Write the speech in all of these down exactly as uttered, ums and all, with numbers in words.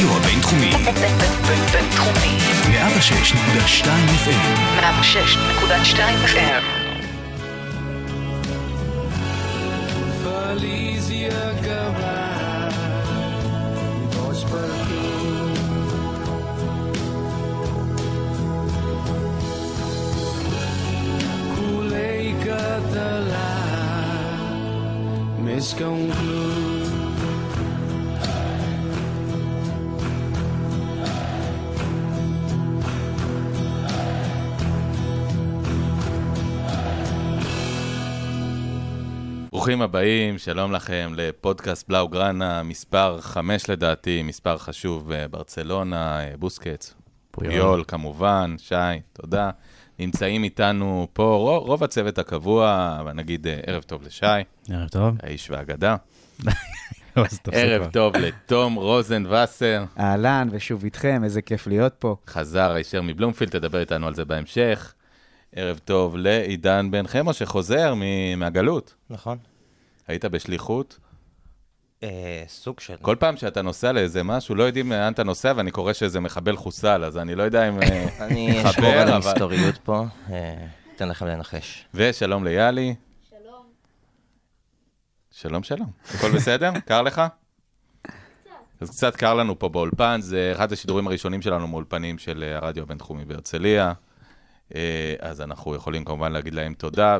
הרדיו הבינתחומי. בינתחומי. מאה ושש נקודה שתיים אף אם. מאה ושש נקודה שתיים אף אם. Felicia Gavá, nós partiu. Culei catalá, mescão blue. ברוכים הבאים, שלום לכם לפודקאסט בלאו גרנה, מספר חמש לדעתי, מספר חשוב בברצלונה, בוסקץ, פויול כמובן, שי, תודה. נמצאים איתנו פה רוב הצוות הקבוע, נגיד ערב טוב לשי. ערב טוב. האיש והגדה. ערב טוב לתום רוזן וסר. אהלן ושוב איתכם, איזה כיף להיות פה. חזר הישר מבלומפילד, תדבר איתנו על זה בהמשך. ערב טוב לעידן בן חמו שחוזר מהגלות. נכון. היית בשליחות? אה, סוג של... כל פעם שאתה נוסע לאיזה משהו, לא יודעים לאן אתה נוסע, ואני קורא שזה מחבל חוסל, אז אני לא יודע אם... אני אשמור על המסתוריות פה, אתן לכם לנחש. ושלום ליאלי. שלום. שלום, שלום. הכל בסדר? קר לך? קצת. אז קצת קר לנו פה באולפן, זה אחד השידורים הראשונים שלנו מאולפנים של הרדיו הבינתחומי בהרצליה. אז אנחנו יכולים כמובן להגיד להם תודה,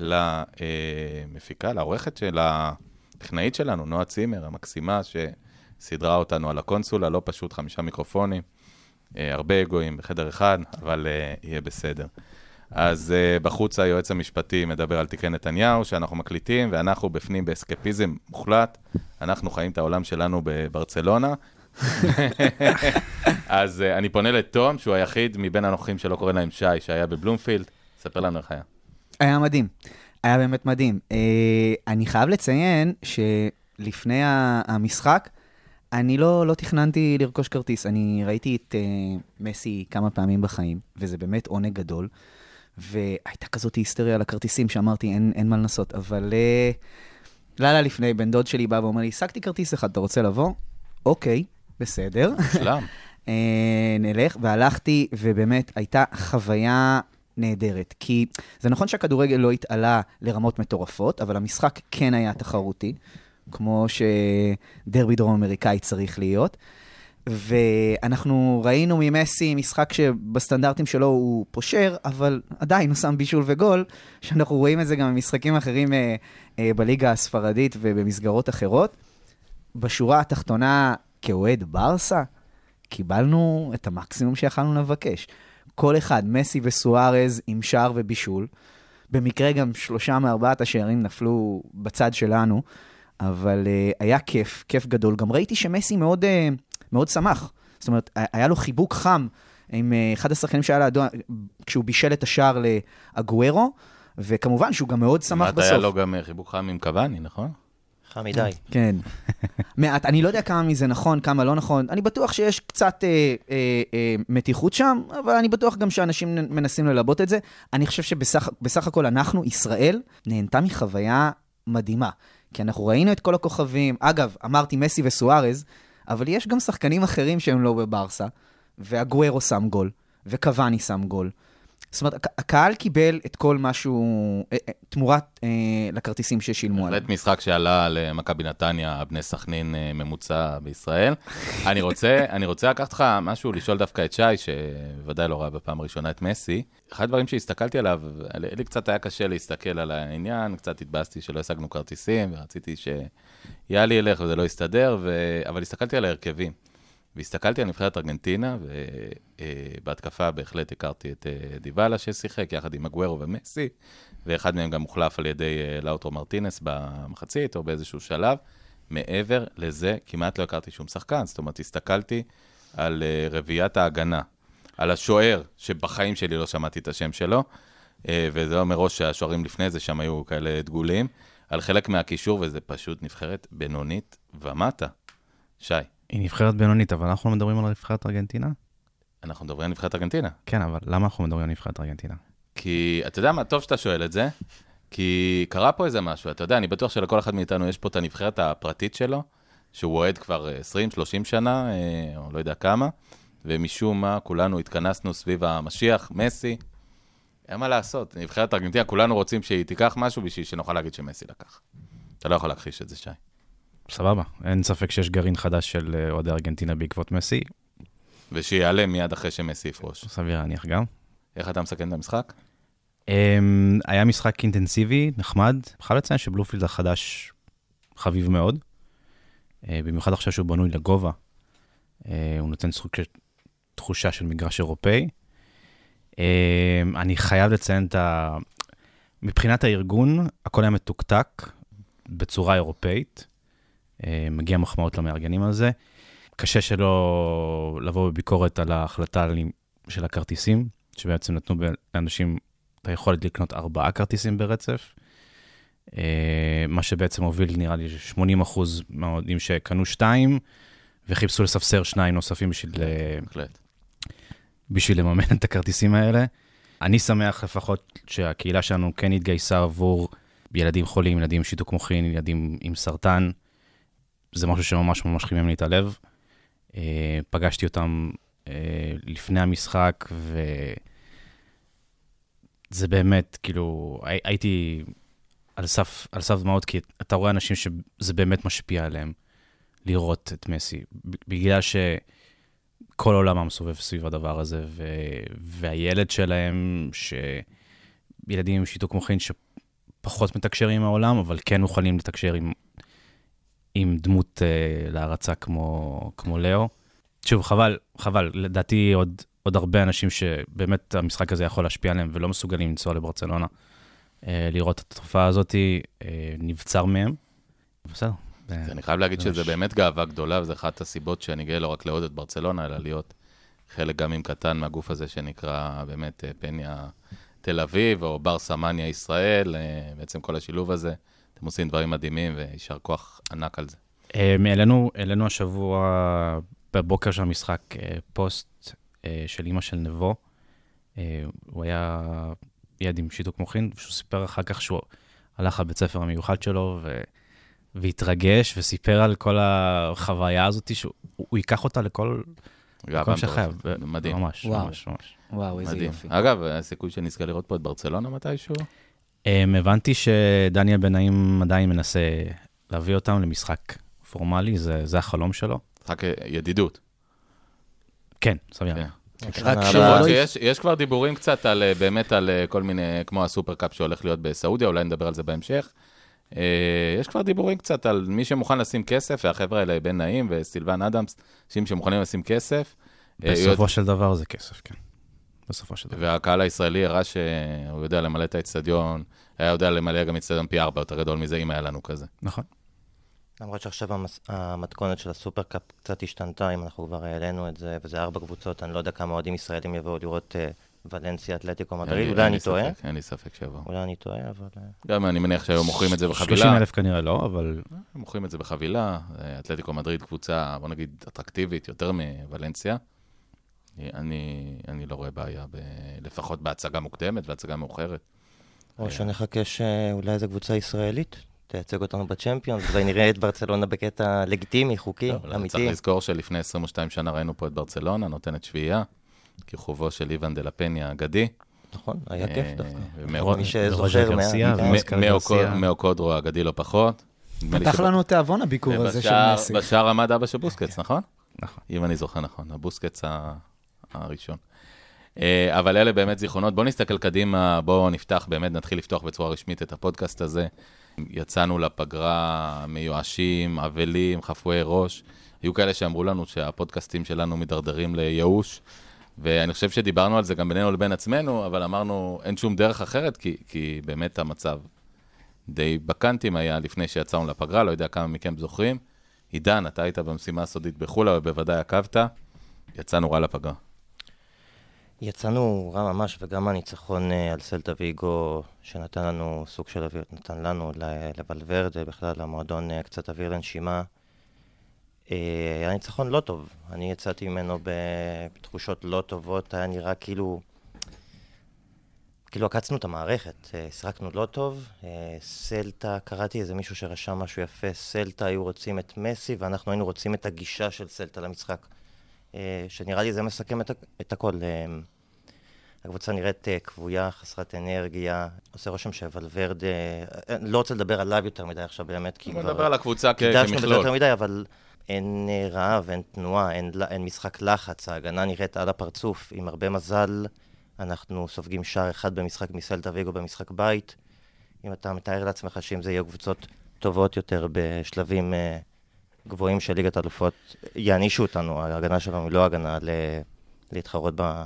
ולמפיקה, לעורכת של הטכנאית שלנו, נועה צימר, המקסימה, שסדרה אותנו על הקונסולה, לא פשוט חמישה מיקרופונים, הרבה אגואים בחדר אחד, אבל יהיה בסדר. אז בחוץ היועץ המשפטי מדבר על תיקי נתניהו, שאנחנו מקליטים, ואנחנו בפנים באסקפיזם מוחלט, אנחנו חיים את העולם שלנו בברצלונה, אז אני פונה לתום, שהוא היחיד מבין הנוכחים שלא קורא להם שי, שהיה בבלומפילד. ספר לנו איך היה. היה מדהים, היה באמת מדהים. אני חייב לציין שלפני המשחק, אני לא תכננתי לרכוש כרטיס. אני ראיתי את מסי כמה פעמים בחיים, וזה באמת עונג גדול. והייתה כזאת היסטריה על הכרטיסים שאמרתי, אין מה לנסות. אבל לילה לפני, בן דוד שלי בא ואומר לי, השגתי כרטיס אחד, אתה רוצה לבוא? אוקיי. בסדר. שלום. נלך, והלכתי, ובאמת הייתה חוויה נהדרת, כי זה נכון שהכדורגל לא התעלה לרמות מטורפות, אבל המשחק כן היה תחרותי, כמו שדרבי דרום אמריקאי צריך להיות, ואנחנו ראינו ממסי משחק שבסטנדרטים שלו הוא פושר, אבל עדיין הוא שם בישול וגול, שאנחנו רואים את זה גם במשחקים אחרים בליגה הספרדית ובמסגרות אחרות. בשורה התחתונה, כאוהד ברסה, קיבלנו את המקסימום שיכלנו לבקש. כל אחד, מסי וסוארז עם שער ובישול, במקרה גם שלושה מארבעת השערים נפלו בצד שלנו, אבל uh, היה כיף, כיף גדול. גם ראיתי שמסי מאוד, uh, מאוד שמח. זאת אומרת, היה לו חיבוק חם עם uh, אחד השחקנים שהיה לאדון, כשהוא בישל את השער לאגוארו, וכמובן שהוא גם מאוד שמח בסוף. היה לו גם חיבוק חם עם קוואני, נכון? חמידי. כן. מעט, אני לא יודע כמה מזה נכון, כמה לא נכון. אני בטוח שיש קצת אה, אה, אה, מתיחות שם, אבל אני בטוח גם שאנשים מנסים ללבות את זה. אני חושב שבסך בסך הכל אנחנו, ישראל, נהנתה מחוויה מדהימה. כי אנחנו ראינו את כל הכוכבים. אגב, אמרתי מסי וסוארז, אבל יש גם שחקנים אחרים שהם לא בברסה, והגוארו שם גול, וקוואני שם גול. זאת אומרת, הקהל קיבל את כל משהו, תמורת לכרטיסים ששילמו עליו. באמת משחק שעלה למכבי נתניה, בני סכנין ממוצע בישראל. אני רוצה, אני רוצה לקחת לך משהו, לשאול דווקא את שי, שוודאי לא ראה בפעם הראשונה את מסי. אחד הדברים שהסתכלתי עליו, לי קצת היה קשה להסתכל על העניין, קצת התבאסתי שלא השגנו כרטיסים, ורציתי שיאלי ילך וזה לא יסתדר, אבל הסתכלתי על ההרכבים. והסתכלתי על נבחרת ארגנטינה, ובהתקפה בהחלט הכרתי את דיבאלה ששיחק, יחד עם אגוארו ומסי, ואחד מהם גם מוחלף על ידי לאוטרו מרטינס במחצית, או באיזשהו שלב. מעבר לזה, כמעט לא הכרתי שום שחקן, זאת אומרת, הסתכלתי על רביעת ההגנה, על השוער, שבחיים שלי לא שמעתי את השם שלו, וזה לא מראש שהשוערים לפני זה שם היו כאלה דגולים, על חלק מהקישור, וזה פשוט נבחרת בינונית ומטה. שי. היא נבחרת בינונית, אבל אנחנו לא מדברים על נבחרת ארגנטינה? אנחנו מדברים על נבחרת ארגנטינה. כן, אבל למה אנחנו מדברים על נבחרת ארגנטינה? כי, אתה יודע מה, טוב שאתה שואל את זה, כי קרה פה איזה משהו, אתה יודע, אני בטוח שלכל אחד מאיתנו יש פה את הנבחרת הפרטית שלו, שהוא עועד כבר עשרים שלושים שנה, או לא יודע כמה, ומשום מה כולנו התכנסנו סביב המשיח, מסי, אין מה לעשות, נבחרת ארגנטינה, כולנו רוצים שהיא תיקח משהו בשביל שנוכל להגיד שמסי לקח. אתה לא יכול להכחיש את זה, שי. סבבה, אין ספק שיש גרעין חדש של אוהדי ארגנטינה בעקבות מסי. ושיעלה מיד אחרי שמסי יפרוש. סביר, אני אחגם. איך אתה מסכן את המשחק? היה משחק אינטנסיבי, נחמד. בכלל לציין שבלופילד החדש חביב מאוד. במיוחד עכשיו שהוא בנוי לגובה. הוא נותן תחושה של מגרש אירופאי. אני חייב לציין את ה... מבחינת הארגון, הכל היה מתוקתק בצורה אירופאית. מגיע מחמאות למארגנים על זה. קשה שלא לבוא בביקורת על ההחלטה של הכרטיסים, שבעצם נתנו לאנשים את היכולת לקנות ארבעה כרטיסים ברצף, מה שבעצם הוביל נראה לי שמונים אחוז מהעודים שקנו שתיים, וחיפשו לספסר שניים נוספים בשביל, בשביל לממן את הכרטיסים האלה. אני שמח לפחות שהקהילה שלנו כן התגייסה עבור ילדים חולים, ילדים שיתוק מוחין, ילדים עם סרטן. זה משהו שממש ממש חימם לי את הלב. פגשתי אותם לפני המשחק, וזה באמת, כאילו, הייתי על סף, על סף דמעות, כי אתה רואה אנשים שזה באמת משפיע עליהם, לראות את מסי, בגלל שכל עולמם סובב סביב הדבר הזה, והילד שלהם, ילדים עם שיתוק מוחין שפחות מתקשרים עם העולם, אבל כן מוכנים לתקשר עם... עם דמות uh, להרצה כמו, כמו לאו. שוב, חבל, חבל. לדעתי עוד, עוד הרבה אנשים שבאמת המשחק הזה יכול להשפיע עליהם ולא מסוגלים לנסוע לברצלונה, uh, לראות את התופעה הזאת, uh, נבצר מהם. בסדר. אני חייב להגיד שזה באמת גאווה גדולה, וזה אחת הסיבות שאני גאה לא רק לעוד את ברצלונה, אלא להיות חלק גם עם קטן מהגוף הזה שנקרא באמת פניה תל אביב, או בר סמניה ישראל, uh, בעצם כל השילוב הזה. אתם עושים דברים מדהימים, וישר כוח ענק על זה. אלינו השבוע, בבוקר של המשחק, פוסט של אמא של נבו. הוא היה ילד עם שיתוק מוחין, שהוא סיפר אחר כך שהוא הלך לבית הספר המיוחד שלו, והתרגש, וסיפר על כל החוויה הזאת, שהוא ייקח אותה לכל מקום שחייב. מדהים. ממש, ממש, ממש. וואו, איזה יופי. אגב, הסיכוי שנזכה לראות פה את ברצלונה מתישהו? הבנתי שדניאל בנעים עדיין מנסה להביא אותם למשחק פורמלי, זה, זה החלום שלו. משחק ידידות. כן, סביר. יש כבר דיבורים קצת על, באמת על כל מיני, כמו הסופרקאפ שהולך להיות בסעודיה, אולי נדבר על זה בהמשך. יש כבר דיבורים קצת על מי שמוכן לשים כסף, והחבר'ה האלה בן נעים וסילבן אדמס, אנשים שמוכנים לשים כסף. בסופו של דבר זה כסף, כן. והקהל הישראלי הראה שהוא יודע למלא את האצטדיון, היה יודע למלא גם אצטדיון פי ארבע, יותר גדול מזה, אם היה לנו כזה. נכון. למרות שעכשיו המתכונת של הסופרקאפ קצת השתנתה, אם אנחנו כבר העלינו את זה, וזה ארבע קבוצות, אני לא יודע כמה אוהדים ישראלים יבואו לראות ולנסיה, אתלטיקו, מדריד, אולי אני טועה. אין לי ספק שיבואו. אולי אני טועה, אבל... גם אני מניח שהיום מוכרים את זה בחבילה. שלושים אלף כנראה לא, אבל... מוכרים את זה בחבילה, אתלטיקו מדריד קבוצה, בוא נגיד, אטרקטיבית יותר מוולנסיה. אני, אני לא רואה בעיה, ב... לפחות בהצגה מוקדמת והצגה מאוחרת. או שנחכה שאולי איזו קבוצה ישראלית תייצג אותנו בצ'מפיונס, ונראה את ברצלונה בקטע לגיטימי, חוקי, טוב, אמיתי. צריך לזכור שלפני עשרים ושתיים שנה ראינו פה את ברצלונה, נותנת שביעייה, כיכובו של איוון דה לה פניה אגדי. נכון, היה כיף דווקא. מי שזוכר מהאוקודרו אגדי לא פחות. פתח לנו תיאבון הביקור הזה של מסי. בשער עמד אבא של בוסקטס, נכון? נכון. אם אני זוכר נכון, הבוסקטס הראשון. אבל אלה באמת זיכרונות. בואו נסתכל קדימה, בואו נפתח, באמת נתחיל לפתוח בצורה רשמית את הפודקאסט הזה. יצאנו לפגרה מיואשים, אבלים, חפואי ראש. היו כאלה שאמרו לנו שהפודקאסטים שלנו מדרדרים לייאוש, ואני חושב שדיברנו על זה גם בינינו לבין עצמנו, אבל אמרנו אין שום דרך אחרת, כי, כי באמת המצב די בקנטים היה לפני שיצאנו לפגרה, לא יודע כמה מכם זוכרים. עידן, אתה היית במשימה הסודית בחולה, ובוודאי עקבת, יצאנו רע לפגרה. יצאנו רע ממש, וגם הניצחון על סלטה ויגו, שנתן לנו סוג של אוויר, נתן לנו לוולוורדה, בכלל למועדון קצת אוויר לנשימה. היה ניצחון לא טוב, אני יצאתי ממנו בתחושות לא טובות, היה נראה כאילו... כאילו הקצנו את המערכת, שרקנו לא טוב, סלטה, קראתי איזה מישהו שרשם משהו יפה, סלטה היו רוצים את מסי, ואנחנו היינו רוצים את הגישה של סלטה למשחק, שנראה לי זה מסכם את, את הכל. הקבוצה נראית קבויה, חסרת אנרגיה, עושה רושם שוולוורדה, לא רוצה לדבר עליו יותר מדי עכשיו באמת, כי כבר... נדבר על הקבוצה כמכלול. קידשנו בזה יותר מדי, אבל אין רעב, אין תנועה, אין, אין משחק לחץ, ההגנה נראית על הפרצוף, עם הרבה מזל, אנחנו סופגים שער אחד במשחק מסלטה ויגו במשחק בית, אם אתה מתאר לעצמך שאם זה יהיו קבוצות טובות יותר בשלבים גבוהים של ליגת האלופות, יענישו אותנו, ההגנה שלנו היא לא הגנה ל... להתחרות ב...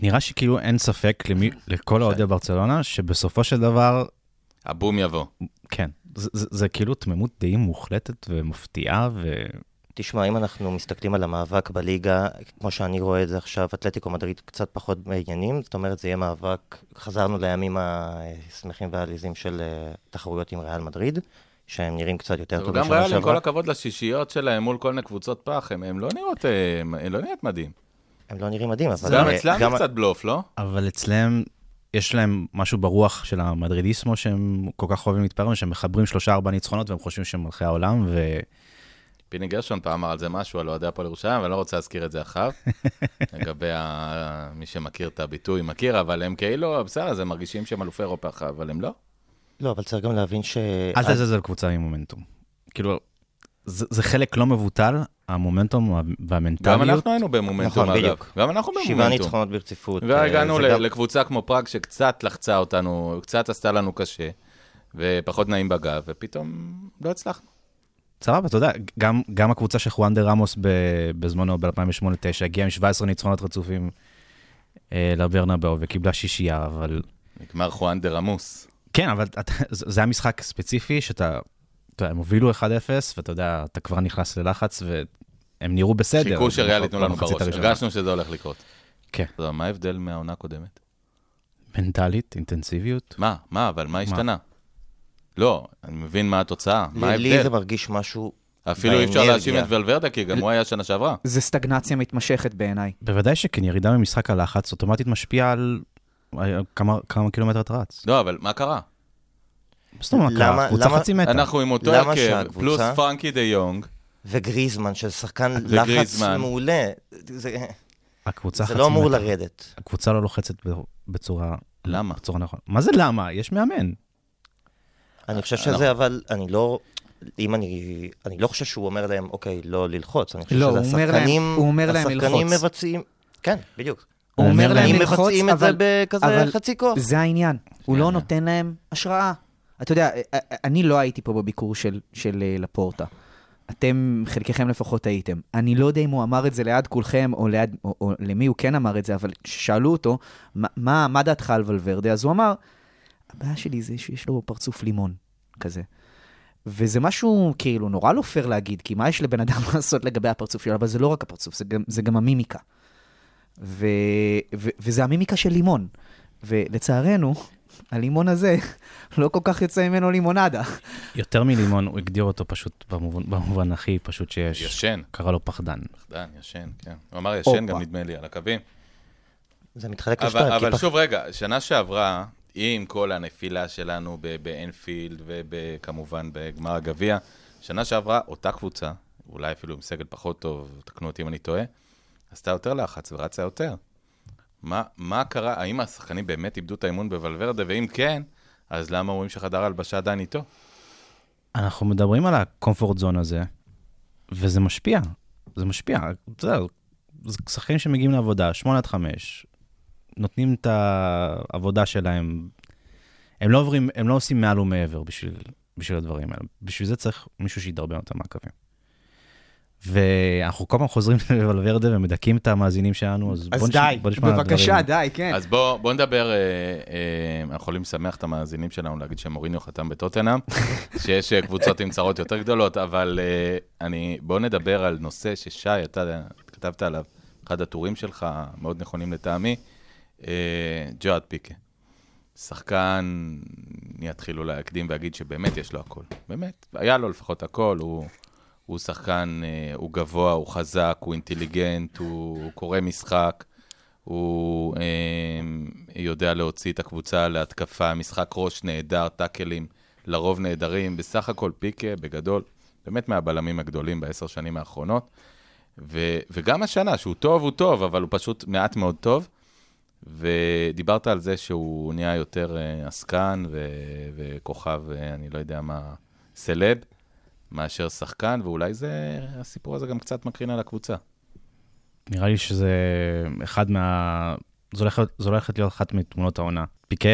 נראה שכאילו אין ספק למי, לכל אוהדי ברצלונה, שבסופו של דבר... הבום יבוא. כן. זה, זה, זה כאילו תמימות דעים מוחלטת ומפתיעה ו... תשמע, אם אנחנו מסתכלים על המאבק בליגה, כמו שאני רואה את זה עכשיו, אתלטיקו מדריד קצת פחות בעניינים, זאת אומרת, זה יהיה מאבק, חזרנו לימים השמחים והעליזים של תחרויות עם ריאל מדריד, שהם נראים קצת יותר טוב. גם ריאל, עם כל הכבוד לשישיות שלהם מול כל מיני קבוצות פח, הם, הם לא נראות, הם, הם לא נראות מדהים. הם לא נראים מדהים, אבל... גם אצלם גם... קצת בלוף, לא? אבל אצלם, יש להם משהו ברוח של המדרידיסמו, שהם כל כך אוהבים להתפאר, שהם מחברים שלושה ארבע ניצחונות, והם חושבים שהם מלכי העולם, ו... פיני גרשון פעם אמר על זה משהו, על אוהדי הפועל ירושלים, אבל אני לא רוצה להזכיר את זה אחר. לגבי ה... מי שמכיר את הביטוי, מכיר, אבל הם כאילו, בסדר, אז הם מרגישים שהם אלופי אירופה אחר, אבל הם לא. לא, אבל צריך גם להבין ש... אל תזלזל קבוצה עם מומנטום. כאילו, זה, זה חלק לא מבוטל, המומנטום והמנטליות. גם אנחנו היינו במומנטום, נכון, אגב. גם אנחנו במומנטום. שבעה ניצחונות ברציפות. והגענו ל... גם... לקבוצה כמו פראג שקצת לחצה אותנו, קצת עשתה לנו קשה, ופחות נעים בגב, ופתאום לא הצלחנו. סבבה, אתה יודע, גם, גם הקבוצה של חואן דה רמוס בזמנו, ב-אלפיים ושמונה תשע, הגיעה עם שבעה עשר ניצחונות רצופים אה, לברנבאו, וקיבלה שישייה, אבל... נגמר חואן דה רמוס. כן, אבל את, זה היה משחק ספציפי, שאתה, אתה יודע, הם הובילו אחד אפס, ואתה יודע, אתה כבר נכנס ללחץ, והם נראו בסדר. חיכו שריאל ייתנו לנו בראש, הרגשנו שזה הולך לקרות. כן. אתה יודע, מה ההבדל מהעונה הקודמת? מנטלית, אינטנסיביות. מה? מה? אבל מה השתנה? לא, אני מבין מה התוצאה, מה ההבדל. לי זה מרגיש משהו... אפילו אי אפשר להאשים את ולוורדה, כי גם הוא היה שנה שעברה. זה סטגנציה מתמשכת בעיניי. בוודאי שכן, ירידה ממשחק הלחץ אוטומטית משפיעה על כמה קילומטרת רץ. לא, אבל מה קרה? בסדר, מה קרה? קבוצה חצי מטר. אנחנו עם אותו הרכב, פלוס פרנקי דה יונג. וגריזמן, של שחקן לחץ מעולה. זה לא אמור לרדת. הקבוצה לא לוחצת בצורה... למה? בצורה נכון. מה זה למה? יש מאמן. אני חושב שזה, אבל אני לא, אם אני, אני לא חושב שהוא אומר להם, אוקיי, לא ללחוץ, אני חושב שזה השחקנים, השחקנים מבצעים, כן, בדיוק. הוא אומר להם ללחוץ, מבצעים את זה בכזה חצי כוח. זה העניין, הוא לא נותן להם השראה. אתה יודע, אני לא הייתי פה בביקור של, של לפורטה. אתם, חלקכם לפחות הייתם. אני לא יודע אם הוא אמר את זה ליד כולכם, או, ליד, או, או למי הוא כן אמר את זה, אבל שאלו אותו, מה, מה, מה דעתך על ולוורדה? אז הוא אמר, הבעיה שלי זה שיש לו פרצוף לימון, כזה. וזה משהו כאילו נורא לא פייר להגיד, כי מה יש לבן אדם לעשות לגבי הפרצוף שלו, אבל זה לא רק הפרצוף, זה גם, זה גם המימיקה. ו, ו, וזה המימיקה של לימון. ולצערנו, הלימון הזה לא כל כך יצא ממנו לימונדה. יותר מלימון, הוא הגדיר אותו פשוט במובן, במובן הכי פשוט שיש. ישן. קרא לו פחדן. פחדן, ישן, כן. הוא אמר ישן, גם נדמה לי, על הקווים. זה מתחלק לשתיים. אבל, אבל פח... שוב, רגע, שנה שעברה, עם כל הנפילה שלנו באנפילד וכמובן בגמר הגביע, שנה שעברה אותה קבוצה, אולי אפילו עם סגל פחות טוב, תקנו אותי אם אני טועה, עשתה יותר לחץ ורצה יותר. מה, מה קרה? האם השחקנים באמת איבדו את האימון בוולוורדה? ואם כן, אז למה רואים שחדר הלבשה עדיין איתו? אנחנו מדברים על הקומפורט זון הזה, וזה משפיע. זה משפיע. זה, זה שחקנים שמגיעים לעבודה, שמונה עד חמש, נותנים את העבודה שלהם, הם לא עוברים, הם לא עושים מעל ומעבר בשביל, בשביל הדברים האלה. בשביל זה צריך מישהו שידרבן אותם מהקווים. ואנחנו כל פעם חוזרים לוולוורדה ומדקים את המאזינים שלנו, אז, אז בוא די, נש... בוא נשמע בבקשה, על הדברים. די, כן. אז בוא, בוא נדבר, אה, אה, אנחנו יכולים לשמח את המאזינים שלנו, להגיד שמוריניו חתם בטוטנהאם, שיש קבוצות עם צרות יותר גדולות, אבל אה, אני, בוא נדבר על נושא ששי, אתה כתבת עליו, אחד הטורים שלך, מאוד נכונים לטעמי, ג'ואד פיקה, שחקן, אני אתחיל אולי להקדים ואגיד שבאמת יש לו הכל, באמת, היה לו לפחות הכל, הוא, הוא שחקן, הוא גבוה, הוא חזק, הוא אינטליגנט, הוא, הוא קורא משחק, הוא יודע להוציא את הקבוצה להתקפה, משחק ראש נהדר, טאקלים, לרוב נהדרים, בסך הכל פיקה, בגדול, באמת מהבלמים הגדולים בעשר שנים האחרונות, ו- וגם השנה, שהוא טוב, הוא טוב, אבל הוא פשוט מעט מאוד טוב, ודיברת על זה שהוא נהיה יותר עסקן ו- וכוכב, אני לא יודע מה, סלב, מאשר שחקן, ואולי זה, הסיפור הזה גם קצת מקרין על הקבוצה. נראה לי שזה אחד מה... זו הולכת, זו הולכת להיות אחת מתמונות העונה. פיקה,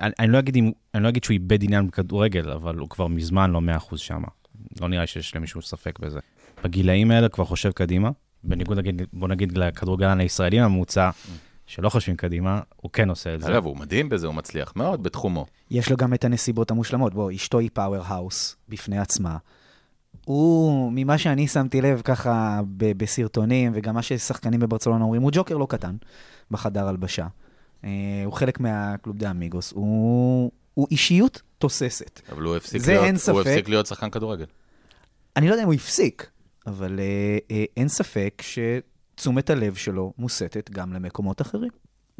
אני, אני, לא אגיד אם, אני לא אגיד שהוא איבד עניין בכדורגל, אבל הוא כבר מזמן לא מאה אחוז שם. לא נראה שיש למישהו ספק בזה. בגילאים האלה כבר חושב קדימה, בניגוד, בוא נגיד, לכדורגלן הישראלים הממוצע, שלא חושבים קדימה, הוא כן עושה את זה. אגב, הוא מדהים בזה, הוא מצליח מאוד בתחומו. יש לו גם את הנסיבות המושלמות. בוא, אשתו היא פאוור-האוס בפני עצמה. הוא, ממה שאני שמתי לב ככה ב- בסרטונים, וגם מה ששחקנים בברצלונה אומרים, הוא ג'וקר לא קטן בחדר הלבשה. אה, הוא חלק מהקלוב דה אמיגוס. הוא, הוא אישיות תוססת. אבל הוא הפסיק, להיות, הוא הפסיק להיות שחקן כדורגל. אני לא יודע אם הוא הפסיק, אבל אה, אה, אין ספק שתשומת הלב שלו מוסתת גם למקומות אחרים.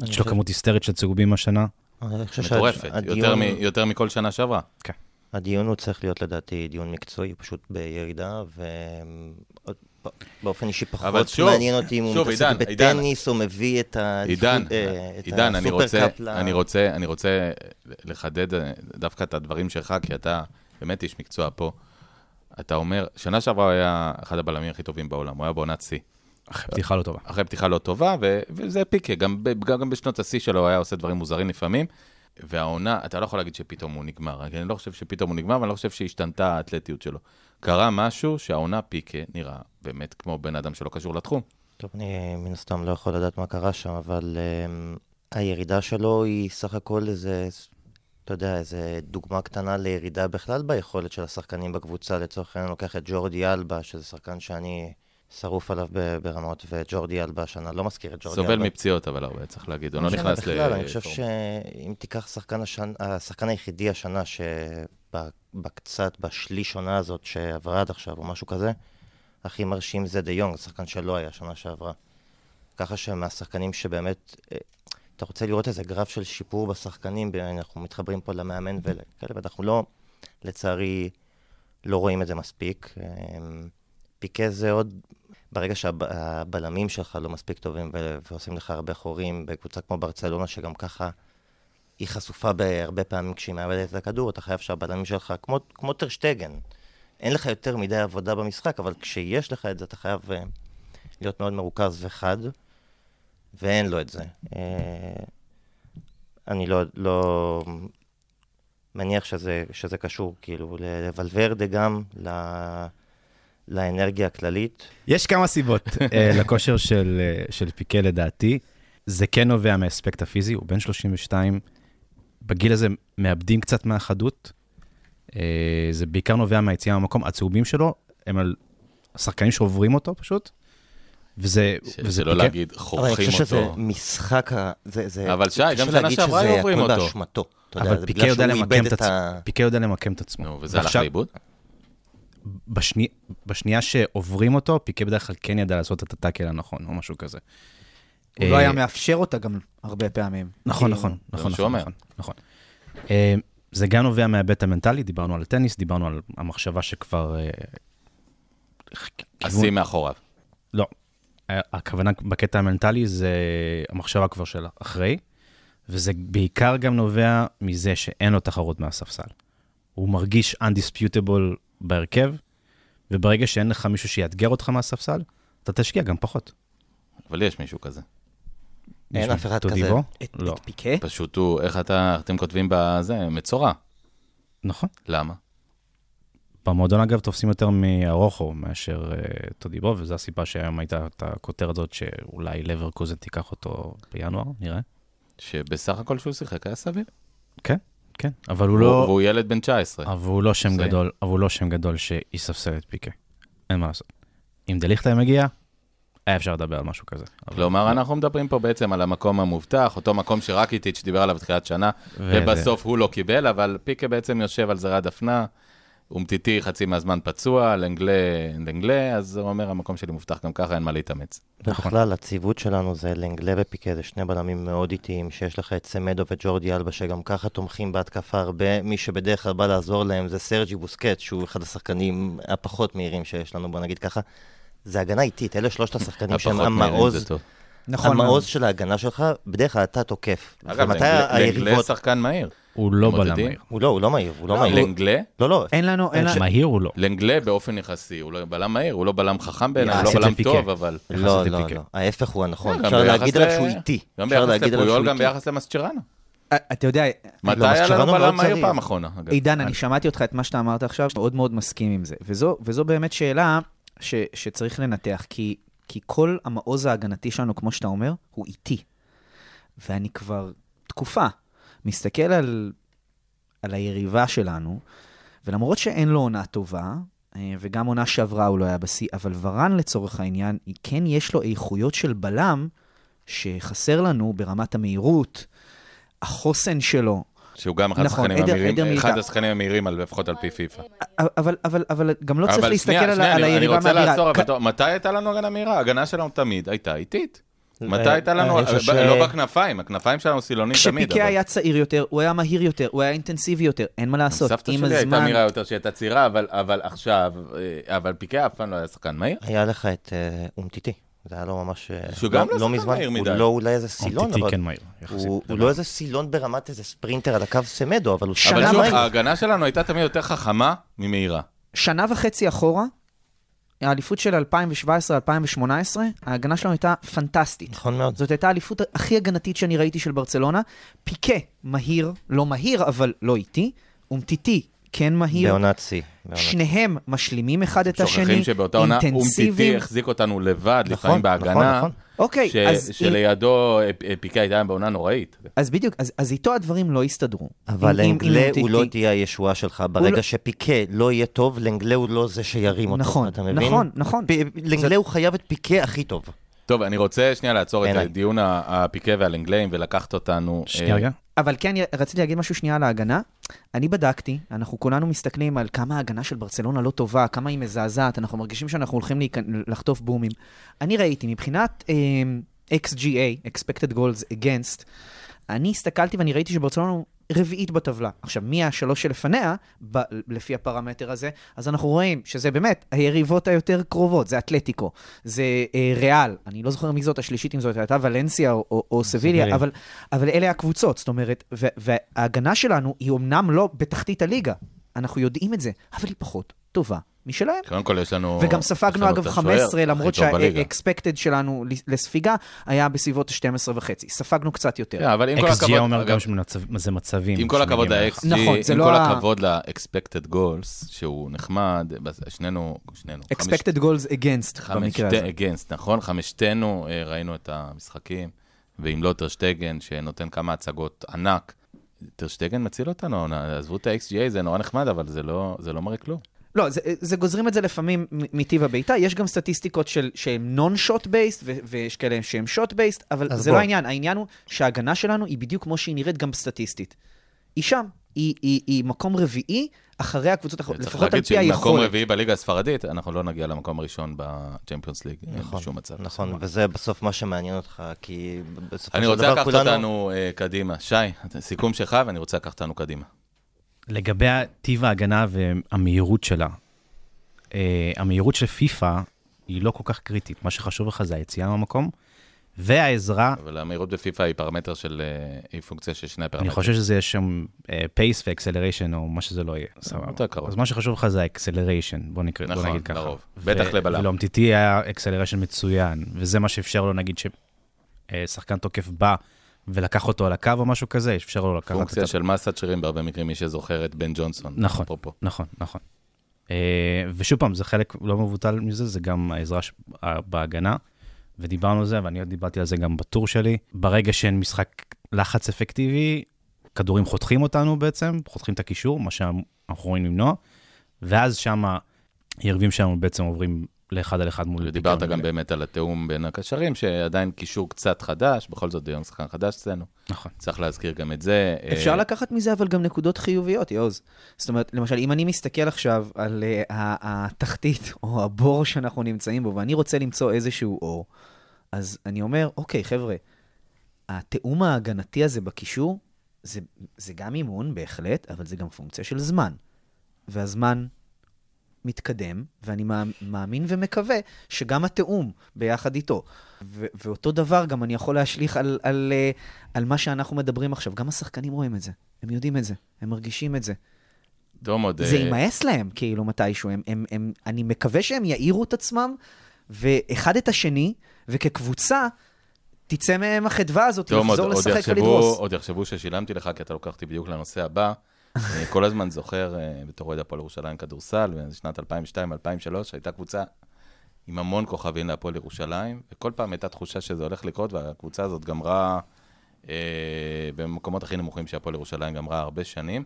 יש לו כמות היסטרית של צהובים השנה. מטורפת, יותר מכל שנה שעברה. כן. הדיון הוא צריך להיות לדעתי דיון מקצועי, פשוט בירידה, ובאופן אישי פחות מעניין אותי אם הוא מתעסק בטניס או מביא את הסופרקאפ. אני רוצה לחדד דווקא את הדברים שלך, כי אתה באמת איש מקצוע פה. אתה אומר, שנה שעברה הוא היה אחד הבלמים הכי טובים בעולם, הוא היה בעונת סי. אחרי פתיחה לא טובה. אחרי פתיחה לא טובה, וזה פיקה, גם בשנות הסי שלו הוא היה עושה דברים מוזרים לפעמים, והעונה, אתה לא יכול להגיד שפתאום הוא נגמר. אני לא חושב שפתאום הוא נגמר, ואני לא חושב שהשתנתה האתלטיות שלו. קרה משהו שהעונה פיקה נראה באמת כמו בן אדם שלא קשור לתחום. טוב, אני מן הסתם לא יכול לדעת מה קרה שם, אבל um, הירידה שלו היא סך הכל איזה, אתה יודע, איזה דוגמה קטנה לירידה בכלל ביכולת של השחקנים בקבוצה. לצורך העניין, אני לוקח את ג'ורדי אלבה, שזה שחקן שאני שרוף עליו ברמות, וג'ורדי אלבה שנה, לא מזכיר את ג'ורדי אלבה. סובל מפציעות, אבל הרבה, צריך להגיד, הוא לא נכנס ל... אני חושב שאם תיקח השחקן היחידי השנה, שבקצת, בשליש עונה הזאת שעברה עד עכשיו, או משהו כזה, הכי מרשים זה דה יונג, שחקן שלא היה שנה שעברה. ככה שמהשחקנים שבאמת, אתה רוצה לראות איזה גרף של שיפור בשחקנים, אנחנו מתחברים פה למאמן וכאלה, ואנחנו לא, לצערי, לא רואים את זה מספיק. פיקה זה עוד, ברגע שהבלמים שלך לא מספיק טובים ועושים לך הרבה חורים בקבוצה כמו ברצלונה, שגם ככה היא חשופה בהרבה פעמים כשהיא מעבדת את הכדור, אתה חייב שהבלמים שלך, כמו, כמו טרשטגן, אין לך יותר מדי עבודה במשחק, אבל כשיש לך את זה, אתה חייב להיות מאוד מרוכז וחד, ואין לו את זה. אני לא, לא מניח שזה, שזה קשור, כאילו, לוולוורדה גם, ל... לאנרגיה הכללית. יש כמה סיבות לכושר של, של פיקה לדעתי. זה כן נובע מהאספקט הפיזי, הוא בן שלושים ושתיים. בגיל הזה מאבדים קצת מהחדות. זה בעיקר נובע מהיציאה מהמקום. הצהובים שלו הם על השחקנים שעוברים אותו פשוט. וזה, ש... וזה לא פיקה. להגיד, חורכים אותו. אבל אני חושב שזה משחק, זה, זה... אבל שי, גם שנה שעברה הם עוברים אותו. באשמתו, אבל יודע, פיקה, יודע את... ה... פיקה יודע למקם את עצמו. נו, וזה הלך לאיבוד? בשני, בשנייה שעוברים אותו, פיקה בדרך כלל כן ידע לעשות את הטאקל הנכון, או משהו כזה. הוא לא היה מאפשר אותה גם הרבה פעמים. נכון, נכון, נכון, נכון. זה גם נובע מהבית המנטלי, דיברנו על הטניס, דיברנו על המחשבה שכבר... עשים מאחוריו. לא, הכוונה בקטע המנטלי זה המחשבה כבר של אחרי, וזה בעיקר גם נובע מזה שאין לו תחרות מהספסל. הוא מרגיש undisputable בהרכב, וברגע שאין לך מישהו שיאתגר אותך מהספסל, אתה תשקיע גם פחות. אבל יש מישהו כזה. אין אף אחד כזה. את פיקה? פשוט הוא, איך אתם כותבים בזה, מצורה. נכון. למה? במועדון אגב תופסים יותר מארוחו מאשר תודיבו, וזו הסיבה שהיום הייתה את הכותרת הזאת, שאולי לברקוזן תיקח אותו בינואר, נראה. שבסך הכל שהוא שיחק היה סביר. כן. כן, אבל הוא לא... והוא ילד בן תשע עשרה. אבל הוא לא שם גדול, אבל הוא לא שם גדול שיספסל את פיקה. אין מה לעשות. אם דליכטה מגיע, אי אפשר לדבר על משהו כזה. כלומר, אנחנו מדברים פה בעצם על המקום המובטח, אותו מקום שרק איטית שדיבר עליו בתחילת שנה, ובסוף הוא לא קיבל, אבל פיקה בעצם יושב על זרי הדפנה, אומתיתי חצי מהזמן פצוע, לנגלה, לנגלה, אז הוא אומר, המקום שלי מובטח גם ככה, אין מה להתאמץ. בכלל, הציוות שלנו זה לנגלה בפיקה, זה שני בלמים מאוד איטיים, שיש לך את סמדו וג'ורדי אלבה, שגם ככה תומכים בהתקפה הרבה, מי שבדרך כלל בא לעזור להם זה סרג'י בוסקט, שהוא אחד השחקנים הפחות מהירים שיש לנו, בוא נגיד ככה, זה הגנה איטית, אלה שלושת השחקנים שהם המעוז, המעוז של ההגנה שלך, בדרך כלל אתה תוקף. אגב, לנגלה שחקן מהיר. הוא לא בלם מהיר. הוא לא, הוא לא מהיר. לנגלה? לא, לא. אין לנו, אין לנו. מהיר הוא לא. לנגלה באופן יחסי, הוא לא בלם מהיר, הוא לא בלם חכם בעיניי, הוא לא בלם טוב, אבל... לא, לא, לא. ההפך הוא הנכון. אפשר להגיד עליו שהוא איטי. גם ביחס לפויול, גם ביחס למסצ'רנו. אתה יודע... מתי היה לנו בלם מהיר פעם אחרונה? עידן, אני שמעתי אותך את מה שאתה אמרת עכשיו, מאוד מאוד מסכים עם זה. וזו באמת שאלה שצריך לנתח, כי כל המעוז ההגנתי שלנו, כמו שאתה אומר, הוא איטי. ואני כבר תקופה מסתכל על, על היריבה שלנו, ולמרות שאין לו עונה טובה, וגם עונה שעברה הוא לא היה בשיא, אבל ורן לצורך העניין, כן יש לו איכויות של בלם, שחסר לנו ברמת המהירות, החוסן שלו. שהוא גם אחד השחקנים נכון, המהירים, אחד השחקנים המהירים, לפחות על פי פיפה. אבל, אבל, אבל גם לא אבל צריך שנייה, להסתכל שנייה, על, על היריבה מהירה. אני רוצה מהירה. לעצור, כ... מתי הייתה לנו הגנה מהירה? ההגנה שלנו תמיד הייתה איטית. מתי הייתה לנו? לא בכנפיים, הכנפיים שלנו סילונים תמיד. כשפיקי היה צעיר יותר, הוא היה מהיר יותר, הוא היה אינטנסיבי יותר, אין מה לעשות. סבתא שלי הייתה מהירה יותר שהייתה צעירה, אבל עכשיו, אבל פיקי אף פעם לא היה שחקן מהיר. היה לך את אומתיתי, זה היה לו ממש... שגם לא שחקן מהיר מדי. הוא לא אולי איזה סילון, אבל... אומתיתי כן מהיר. הוא לא איזה סילון ברמת איזה ספרינטר על הקו סמדו, אבל הוא שנה מהיר. ההגנה שלנו הייתה תמיד יותר חכמה ממהירה. שנה וחצי אחורה האליפות של אלפיים שבע עשרה אלפיים שמונה עשרה, ההגנה שלנו הייתה פנטסטית. נכון מאוד. זאת הייתה האליפות הכי הגנתית שאני ראיתי של ברצלונה. פיקה מהיר, לא מהיר, אבל לא איתי. אומתיתי, כן מהיר. בעונצי. שניהם משלימים אחד את השני. שוכחים שבאותה עונה אומתיתי החזיק אותנו לבד, לפעמים בהגנה, שלידו פיקה הייתה בעונה נוראית. אז בדיוק, אז איתו הדברים לא הסתדרו. אבל לנגלה הוא לא תהיה הישועה שלך. ברגע שפיקה לא יהיה טוב, לנגלה הוא לא זה שירים אותו. נכון, נכון, נכון. לנגלה הוא חייב את פיקה הכי טוב. טוב, אני רוצה שנייה לעצור את הדיון הפיקה והלנגלאים ולקחת אותנו... שנייה רגע. אבל כן, רציתי להגיד משהו שנייה על ההגנה. אני בדקתי, אנחנו כולנו מסתכלים על כמה ההגנה של ברצלונה לא טובה, כמה היא מזעזעת, אנחנו מרגישים שאנחנו הולכים לחטוף בומים. אני ראיתי, מבחינת um, אקס ג'י איי, Expected Goals Against, אני הסתכלתי ואני ראיתי שברצלונה רביעית בטבלה. עכשיו, מי השלוש שלפניה, ב- לפי הפרמטר הזה, אז אנחנו רואים שזה באמת היריבות היותר קרובות, זה אתלטיקו, זה אה, ריאל, אני לא זוכר מי זאת השלישית, אם זאת הייתה ולנסיה או, או, או סביליה, אבל, אבל אלה הקבוצות, זאת אומרת, וה- וההגנה שלנו היא אמנם לא בתחתית הליגה, אנחנו יודעים את זה, אבל היא פחות טובה משלהם. קודם כל יש לנו... וגם ספגנו אגב חמש עשרה, למרות שהאקספקטד שלנו לספיגה היה בסביבות שתים עשרה וחצי. ספגנו קצת יותר. אקס ג'י אומר גם שזה מצבים. עם כל הכבוד ל-אקס ג'י, עם כל הכבוד ל-expected goals, שהוא נחמד, שנינו... expected goals against במקרה הזה. against, נכון? חמשתנו ראינו את המשחקים, ואם לא טרשטגן, שנותן כמה הצגות ענק. טרשטגן מציל אותנו, עזבו את ה-אקס ג'י, זה נורא נחמד, אבל זה לא מראה כלום. לא, זה, זה גוזרים את זה לפעמים מטיב הביתה, יש גם סטטיסטיקות של, שהם non-shot based, ו- ויש כאלה שהם shot based, אבל זה בוא. לא העניין, העניין הוא שההגנה שלנו היא בדיוק כמו שהיא נראית גם בסטטיסטית. היא שם, היא, היא, היא מקום רביעי, אחרי הקבוצות האחרות, לפחות על פי היכולת. מקום רביעי בליגה הספרדית, אנחנו לא נגיע למקום הראשון בצ'מפיונס ליג, בשום מצב. נכון, וזה בסוף מה שמעניין אותך, כי בסופו של דבר כולנו... אני רוצה לקחת אותנו קדימה. שי, סיכום שלך, ואני רוצה לקחת אותנו קדימה. לגבי טיב ההגנה והמהירות שלה, uh, המהירות של פיפה היא לא כל כך קריטית. מה שחשוב לך זה היציאה מהמקום, והעזרה... אבל המהירות בפיפה היא פרמטר של... Uh, היא פונקציה של שני פרמטרים. אני חושב שזה יש שם פייס ואקסלריישן, או מה שזה לא יהיה. סבבה. אז מה שחשוב לך זה האקסלריישן, בוא נקרא, נכון, בוא נגיד ככה. נכון, לרוב. ו- בטח לבלם. ולאומתיתי היה אקסלריישן מצוין, וזה מה שאפשר לו, נגיד, ששחקן תוקף בא, ולקח אותו על הקו או משהו כזה, אפשר לו לקחת את זה. פונקציה של מסת שרים, בהרבה מקרים מי שזוכר את בן ג'ונסון. נכון, נכון, נכון. ושוב פעם, זה חלק לא מבוטל מזה, זה גם העזרה בהגנה, ודיברנו על זה, ואני עוד דיברתי על זה גם בטור שלי. ברגע שאין משחק לחץ אפקטיבי, כדורים חותכים אותנו בעצם, חותכים את הקישור, מה שאנחנו רואים למנוע, ואז שם היריבים שלנו בעצם עוברים לאחד על אחד מול... דיברת גם באמת על התאום בין הקשרים, שעדיין קישור קצת חדש, בכל זאת דיון שחקן חדש אצלנו. נכון. צריך להזכיר גם את זה. אפשר לקחת מזה, אבל גם נקודות חיוביות, יוז. זאת אומרת, למשל, אם אני מסתכל עכשיו על התחתית או הבור שאנחנו נמצאים בו, ואני רוצה למצוא איזשהו אור, אז אני אומר, אוקיי, חבר'ה, התאום ההגנתי הזה בקישור, זה, זה גם אימון, בהחלט, אבל זה גם פונקציה של זמן. והזמן מתקדם, ואני מאמין ומקווה שגם התאום ביחד איתו. ו- ואותו דבר גם אני יכול להשליך על, על, על מה שאנחנו מדברים עכשיו. גם השחקנים רואים את זה, הם יודעים את זה, הם מרגישים את זה. זה יימאס להם, כאילו מתישהו. הם, הם, הם, אני מקווה שהם יאירו את עצמם, ואחד את השני, וכקבוצה, תצא מהם החדווה הזאת, לחזור לשחק ולדרוס. עוד יחשבו ששילמתי לך, כי אתה לוקחתי בדיוק לנושא הבא. אני כל הזמן זוכר, בתור אוהד הפועל ירושלים כדורסל, בשנת אלפיים ושתיים עד אלפיים ושלוש, הייתה קבוצה עם המון כוכבים להפועל ירושלים, וכל פעם הייתה תחושה שזה הולך לקרות, והקבוצה הזאת גמרה, אה, במקומות הכי נמוכים שהפועל ירושלים גמרה הרבה שנים,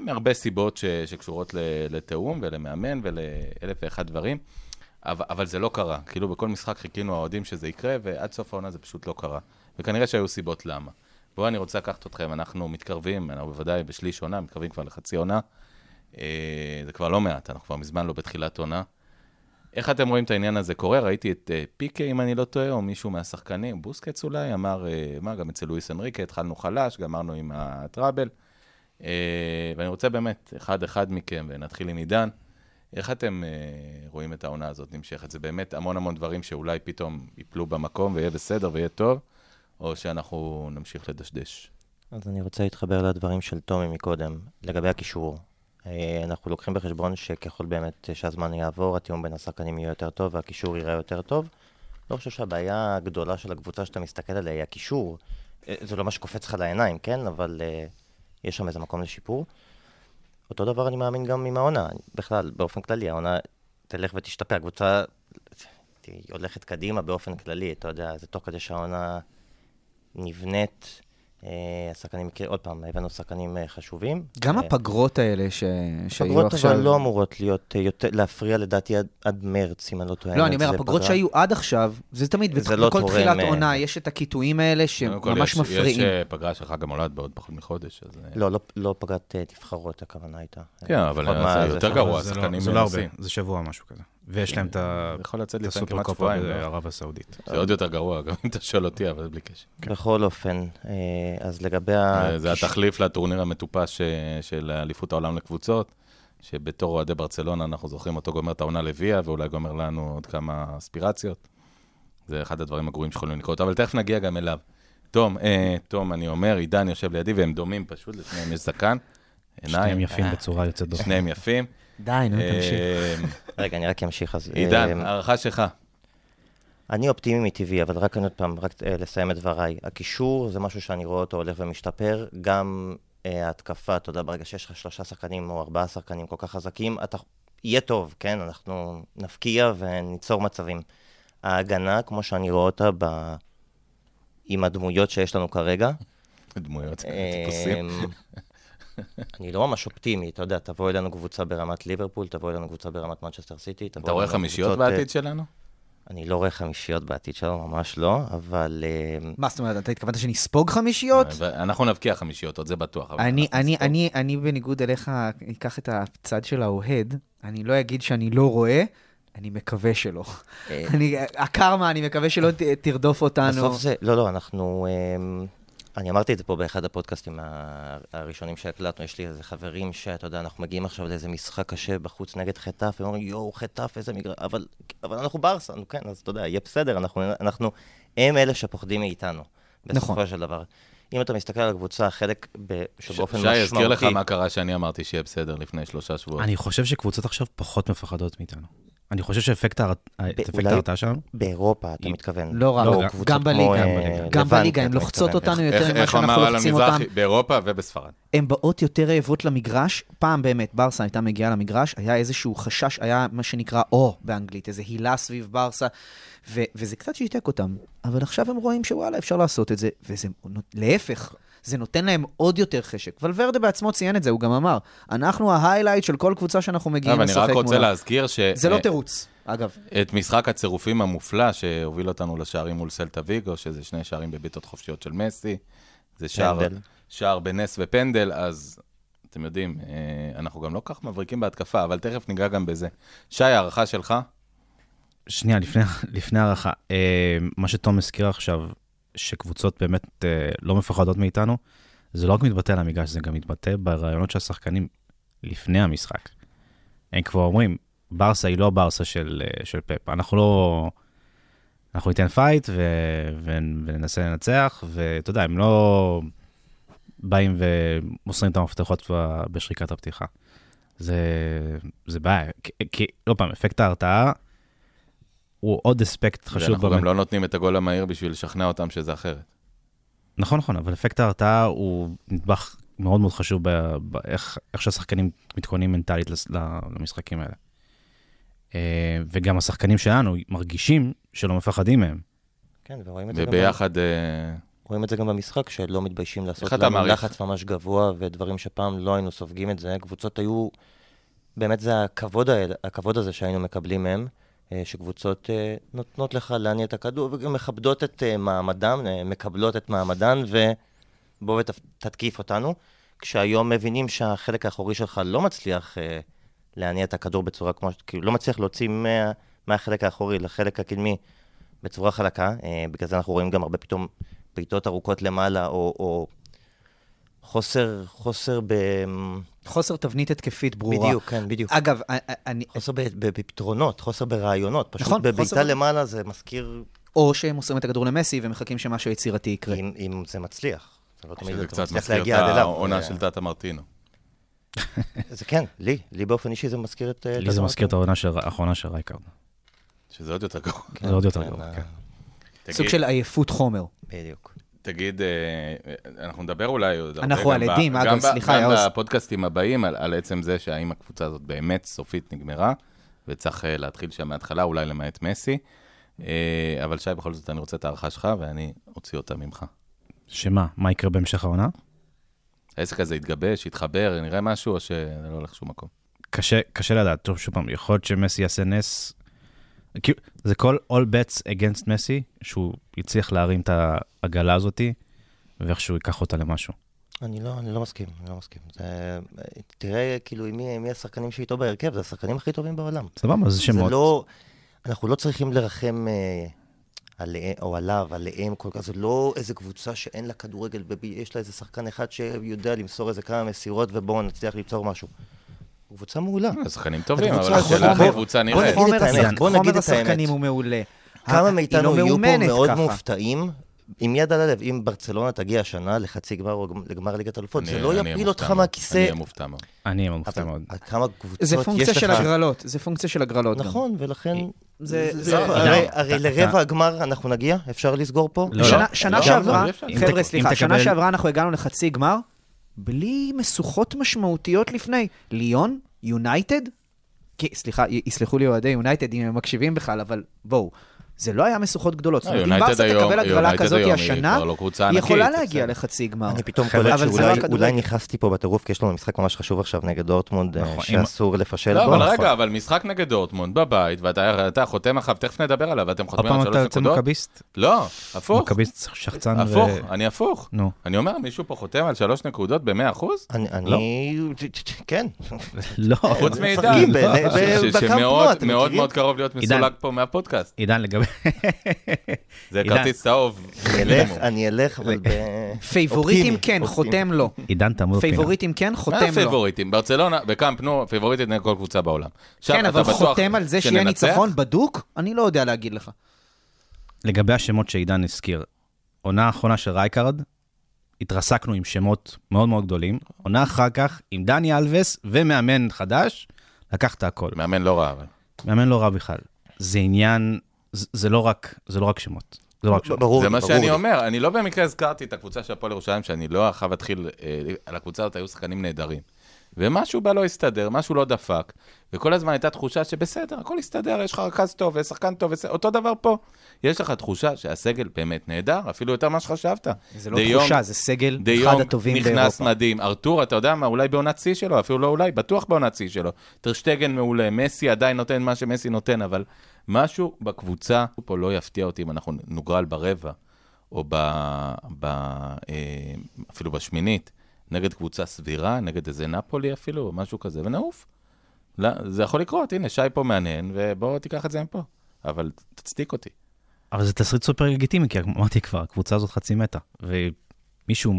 מהרבה סיבות ש, שקשורות לתאום ולמאמן ולאלף ואחד דברים, אבל, אבל זה לא קרה. כאילו בכל משחק חיכינו האוהדים שזה יקרה, ועד סוף העונה זה פשוט לא קרה. וכנראה שהיו סיבות למה. בואו, אני רוצה לקחת אתכם, אנחנו מתקרבים, אנחנו בוודאי בשליש עונה, מתקרבים כבר לחצי עונה, זה כבר לא מעט, אנחנו כבר מזמן לא בתחילת עונה. איך אתם רואים את העניין הזה קורה? ראיתי את פיקה, אם אני לא טועה, או מישהו מהשחקנים, בוסקץ אולי, אמר, מה, גם אצל לואיס אנריקה, התחלנו חלש, גמרנו עם הטראבל, ואני רוצה באמת, אחד-אחד מכם, ונתחיל עם עידן, איך אתם רואים את העונה הזאת נמשכת? זה באמת המון המון דברים שאולי פתאום ייפלו במקום, ויהיה בסדר, ויהיה טוב. או שאנחנו נמשיך לדשדש. אז אני רוצה להתחבר לדברים של תומי מקודם, לגבי הקישור. אנחנו לוקחים בחשבון שככל באמת שהזמן יעבור, התיאום בין השחקנים יהיה יותר טוב, והקישור ייראה יותר טוב. לא חושב שהבעיה הגדולה של הקבוצה שאתה מסתכל עליה היא הקישור. זה לא מה שקופץ לך לעיניים, כן? אבל יש שם איזה מקום לשיפור. אותו דבר אני מאמין גם עם העונה. בכלל, באופן כללי, העונה תלך ותשתפר. הקבוצה הולכת קדימה באופן כללי. אתה יודע, זה תוך כדי שהעונה... נבנית, השחקנים, עוד פעם, הבאנו שחקנים חשובים. גם הפגרות האלה שהיו עכשיו... הפגרות אבל לא אמורות להיות, להפריע לדעתי עד מרץ, אם אני לא טוען. לא, אני אומר, הפגרות שהיו עד עכשיו, זה תמיד, בכל תחילת עונה, יש את הקיטויים האלה שממש מפריעים. יש פגרה שלך גם עולד בעוד פחות מחודש, אז... לא, לא פגרת תבחרות, הכוונה הייתה. כן, אבל זה יותר גרוע, השחקנים מנסים. זה שבוע משהו כזה. ויש להם את הסופר קופה בערב הסעודית. זה עוד יותר גרוע, גם אם אתה שואל אותי, אבל זה בלי קשר. בכל אופן, אז לגבי... זה התחליף לטורניר המטופש של אליפות העולם לקבוצות, שבתור אוהדי ברצלונה אנחנו זוכרים אותו גומר את העונה לוויה, ואולי גומר לנו עוד כמה אספירציות. זה אחד הדברים הגרועים שיכולים לקרות, אבל תכף נגיע גם אליו. תום, תום, אני אומר, עידן יושב לידי, והם דומים פשוט, לשניהם יש זקן. שניהם יפים בצורה יוצאת דופן. שניהם יפים. די, נו, תמשיך. רגע, אני רק אמשיך. עידן, הערכה שלך. אני אופטימי מטבעי, אבל רק עוד פעם, רק לסיים את דבריי. הקישור זה משהו שאני רואה אותו הולך ומשתפר. גם ההתקפה, אתה יודע, ברגע שיש לך שלושה שחקנים או ארבעה שחקנים כל כך חזקים, יהיה טוב, כן? אנחנו נפקיע וניצור מצבים. ההגנה, כמו שאני רואה אותה עם הדמויות שיש לנו כרגע. הדמויות, טיפוסים. אני לא ממש אופטימי, אתה יודע, תבוא אלינו קבוצה ברמת ליברפול, תבוא אלינו קבוצה ברמת מנצ'סטר סיטי. אתה רואה חמישיות בעתיד שלנו? אני לא רואה חמישיות בעתיד שלנו, ממש לא, אבל... מה, זאת אומרת, אתה התכוונת שנספוג חמישיות? אנחנו נבקיע חמישיות, עוד זה בטוח. אני בניגוד אליך, אקח את הצד של האוהד, אני לא אגיד שאני לא רואה, אני מקווה שלא. הקרמה, אני מקווה שלא תרדוף אותנו. לא, לא, אנחנו... אני אמרתי את זה פה באחד הפודקאסטים הראשונים שהקלטנו, יש לי איזה חברים שאתה יודע, אנחנו מגיעים עכשיו לאיזה משחק קשה בחוץ נגד חטף, ואומרים, יואו, חטף, איזה מגרש, אבל, אבל אנחנו ברסנו, כן, אז אתה יודע, יהיה בסדר, אנחנו, אנחנו, הם אלה שפוחדים מאיתנו, בסופו נכון. של דבר. אם אתה מסתכל על הקבוצה, חלק שבאופן משמעותי... שי, אזכיר לך מה קרה שאני אמרתי שיהיה בסדר לפני שלושה שבועות. אני חושב שקבוצות עכשיו פחות מפחדות מאיתנו. אני חושב שאפקט ההרתעה שם? באירופה, אתה מתכוון. לא רק, גם בליגה. גם בליגה, הן לוחצות אותנו יותר ממה שאנחנו לוחצים אותם. באירופה ובספרד. הן באות יותר רעבות למגרש. פעם באמת, ברסה הייתה מגיעה למגרש, היה איזשהו חשש, היה מה שנקרא או באנגלית, איזו הילה סביב ברסה, וזה קצת שיתק אותם. אבל עכשיו הם רואים שוואלה, אפשר לעשות את זה, וזה להפך. זה נותן להם עוד יותר חשק. ולוורדה בעצמו ציין את זה, הוא גם אמר, אנחנו ההיילייט של כל קבוצה שאנחנו מגיעים לשחק מולה. אני רק רוצה להזכיר ש... זה לא תירוץ, אגב. את משחק הצירופים המופלא שהוביל אותנו לשערים מול סלטה ויגו, שזה שני שערים בביתות חופשיות של מסי, זה שער, שער בנס ופנדל, אז... אתם יודעים, אנחנו גם לא כך מבריקים בהתקפה, אבל תכף ניגע גם בזה. שי, הערכה שלך? שנייה, לפני, לפני הערכה. מה שתום הזכיר עכשיו, שקבוצות באמת לא מפחדות מאיתנו, זה לא רק מתבטא על המגרש, זה גם מתבטא ברעיונות של השחקנים לפני המשחק. הם כבר אומרים, ברסה היא לא ברסה של, של פפ. אנחנו לא... אנחנו ניתן פייט ו, וננסה לנצח, ואתה יודע, הם לא... באים ומוסרים את המפתחות בשריקת הפתיחה. זה, זה בעיה. כי, לא פעם, אפקט ההרתעה הוא עוד אספקט חשוב. ואנחנו גם לא נותנים את הגול המהיר בשביל לשכנע אותם שזה אחרת. נכון, נכון, אבל אפקט ההרתעה הוא נדבך מאוד מאוד חשוב באיך שהשחקנים מתכוננים מנטלית למשחקים האלה. וגם השחקנים שלנו מרגישים שלא מפחדים מהם. כן, ורואים את זה גם... וביחד... רואים את זה גם במשחק, שלא מתביישים לעשות לנו לחץ ממש גבוה, ודברים שפעם לא היינו סופגים את זה. קבוצות היו, באמת זה הכבוד, הכבוד הזה שהיינו מקבלים מהם, שקבוצות נותנות לך להניע את הכדור, וגם מכבדות את מעמדם, מקבלות את מעמדן, ובוא ותתקיף אותנו, כשהיום מבינים שהחלק האחורי שלך לא מצליח להניע את הכדור בצורה כמו, כאילו לא מצליח להוציא מה, מהחלק האחורי לחלק הקדמי בצורה חלקה, בגלל זה אנחנו רואים גם הרבה פתאום בעיטות ארוכות למעלה, או, או חוסר, חוסר ב... חוסר תבנית התקפית ברורה. בדיוק, כן, בדיוק. אגב, אני... חוסר בפתרונות, חוסר ברעיונות. פשוט נכון, בביתה חוסר... למעלה זה מזכיר... או שהם מוסרים את הכדור למסי ומחכים שמשהו יצירתי יקרה. אם, אם זה מצליח. זה לא תמיד אתה מצליח להגיע עד אליו. זה קצת מזכיר את העונה של דאטה מרטינו. זה כן, לי. לי באופן אישי זה מזכיר את... לי זה מזכיר את העונה של רייקארד. שזה עוד יותר גרוע. זה עוד יותר גרוע, כן. סוג של עייפות חומר. בדיוק. תגיד, אנחנו נדבר אולי... אנחנו על עדים, אגב, סליחה. גם בפודקאסטים הבאים, על עצם זה שהאם הקבוצה הזאת באמת סופית נגמרה, וצריך להתחיל שם מההתחלה, אולי למעט מסי, אבל שי, בכל זאת אני רוצה את הערכה שלך, ואני אוציא אותה ממך. שמה? מה יקרה בהמשך העונה? העסק הזה יתגבש, יתחבר, נראה משהו, או שזה לא הולך שום מקום? קשה לדעת, טוב, שוב פעם, יכול להיות שמסי יעשה נס... זה כל all bets against מסי, שהוא יצליח להרים את העגלה הזאת, ואיך שהוא ייקח אותה למשהו. אני לא, אני לא מסכים, אני לא מסכים. זה, תראה, כאילו, מי, מי השחקנים שאיתו בהרכב, זה השחקנים הכי טובים בעולם. סבבה, זה שמות. זה לא, אנחנו לא צריכים לרחם, אה, עליה, או עליו, עליהם, כל כך. זה לא איזה קבוצה שאין לה כדורגל, ויש לה איזה שחקן אחד שיודע למסור איזה כמה מסירות, ובואו נצליח ליצור משהו. קבוצה מעולה. השחקנים טובים, אבל השאלה הכי קבוצה נראית. בוא נגיד את השחקנים הוא מעולה. כמה מאיתנו יהיו פה מאוד מופתעים, עם יד על הלב, אם ברצלונה תגיע השנה לחצי גמר או לגמר ליגת אלופות, זה לא יפיל אותך מהכיסא. אני המופתע מאוד. אני המופתע מאוד. כמה קבוצות יש לך. זה פונקציה של הגרלות, זה פונקציה של הגרלות. נכון, ולכן... הרי לרבע הגמר אנחנו נגיע, אפשר לסגור פה? שנה שעברה, חבר'ה סליחה, שנה שעברה אנחנו הגענו לחצי גמר, בלי מסוכות משמעותיות לפני. ליון, יונייטד, סליחה, יסלחו לי אוהדי יונייטד אם הם מקשיבים בכלל, אבל בואו, זה לא היה מסוכות גדולות. אם ברסה תקבל הגרלה כזאת השנה, היא יכולה להגיע לחצי גמר. אני פתאום קולט שאולי נכנסתי פה בטירוף, כי יש לנו משחק ממש חשוב עכשיו נגד דורטמונד, שאסור לפשל בו. אבל רגע, אבל משחק נגד דורטמונד בבית, ואתה חותם אחר, תכף נדבר עליו, ואתם חותמים על שלוש נקודות. לא, הפוך. הפוך, אני הפוך. אני אומר, מישהו פה חותם על שלוש נקודות במאה אחוז? אני... כן. לא. חוץ מעידן, שמאוד מאוד קרוב להיות מסולק פה מהפודקאסט. עידן לגבי זה כרטיס צהוב. אני אלך, אבל ב... פייבוריטים כן, חותם לו. עידן תמור פינה. פייבוריטים כן, חותם לו. מה פייבוריטים? ברצלונה, בקאמפ נו, פייבוריטית נגד כל קבוצה בעולם. כן, אבל חותם על זה שיהיה ניצחון בדוק? אני לא יודע להגיד לך. לגבי השמות שעידן הזכיר, עונה האחרונה של רייקארד, התרסקנו עם שמות מאוד מאוד גדולים, עונה אחר כך עם דני אלבס ומאמן חדש, לקחת הכל. מאמן לא רע, אבל. מאמן לא רע בכלל. זה עניין... זה לא רק, זה לא רק שמות. זה לא רק שמות. ברור, זה מה שאני אומר. אני לא במקרה הזכרתי את הקבוצה של הפועל ירושלים, שאני לא חייב להתחיל, על הקבוצה הזאת היו שחקנים נהדרים. ומשהו בא לא הסתדר, משהו לא דפק, וכל הזמן הייתה תחושה שבסדר, הכל הסתדר, יש לך רכז טוב, יש שחקן טוב, אותו דבר פה. יש לך תחושה שהסגל באמת נהדר, אפילו יותר מה שחשבת. זה לא תחושה, זה סגל אחד הטובים באירופה. נכנס מדהים, ארתור, אתה יודע מה, אולי בעונת שיא שלו, אפילו לא אולי, בטוח בעונת שיא שלו. טרשטגן מעולה, מסי עדיין נותן מה שמסי נותן, אבל משהו בקבוצה, פה לא יפתיע אותי אם אנחנו נוגרל ברבע, או אפילו בשמינית, נגד קבוצה סבירה, נגד איזה נפולי אפילו, משהו כזה, ונעוף. לא, זה יכול לקרות, הנה, שי פה מעניין, ובואו תיקח את זה מפה. אבל תצדיק אותי. אבל זה תסריט סופר לגיטימי, כי אמרתי כבר, הקבוצה הזאת חצי מתה, ומישהו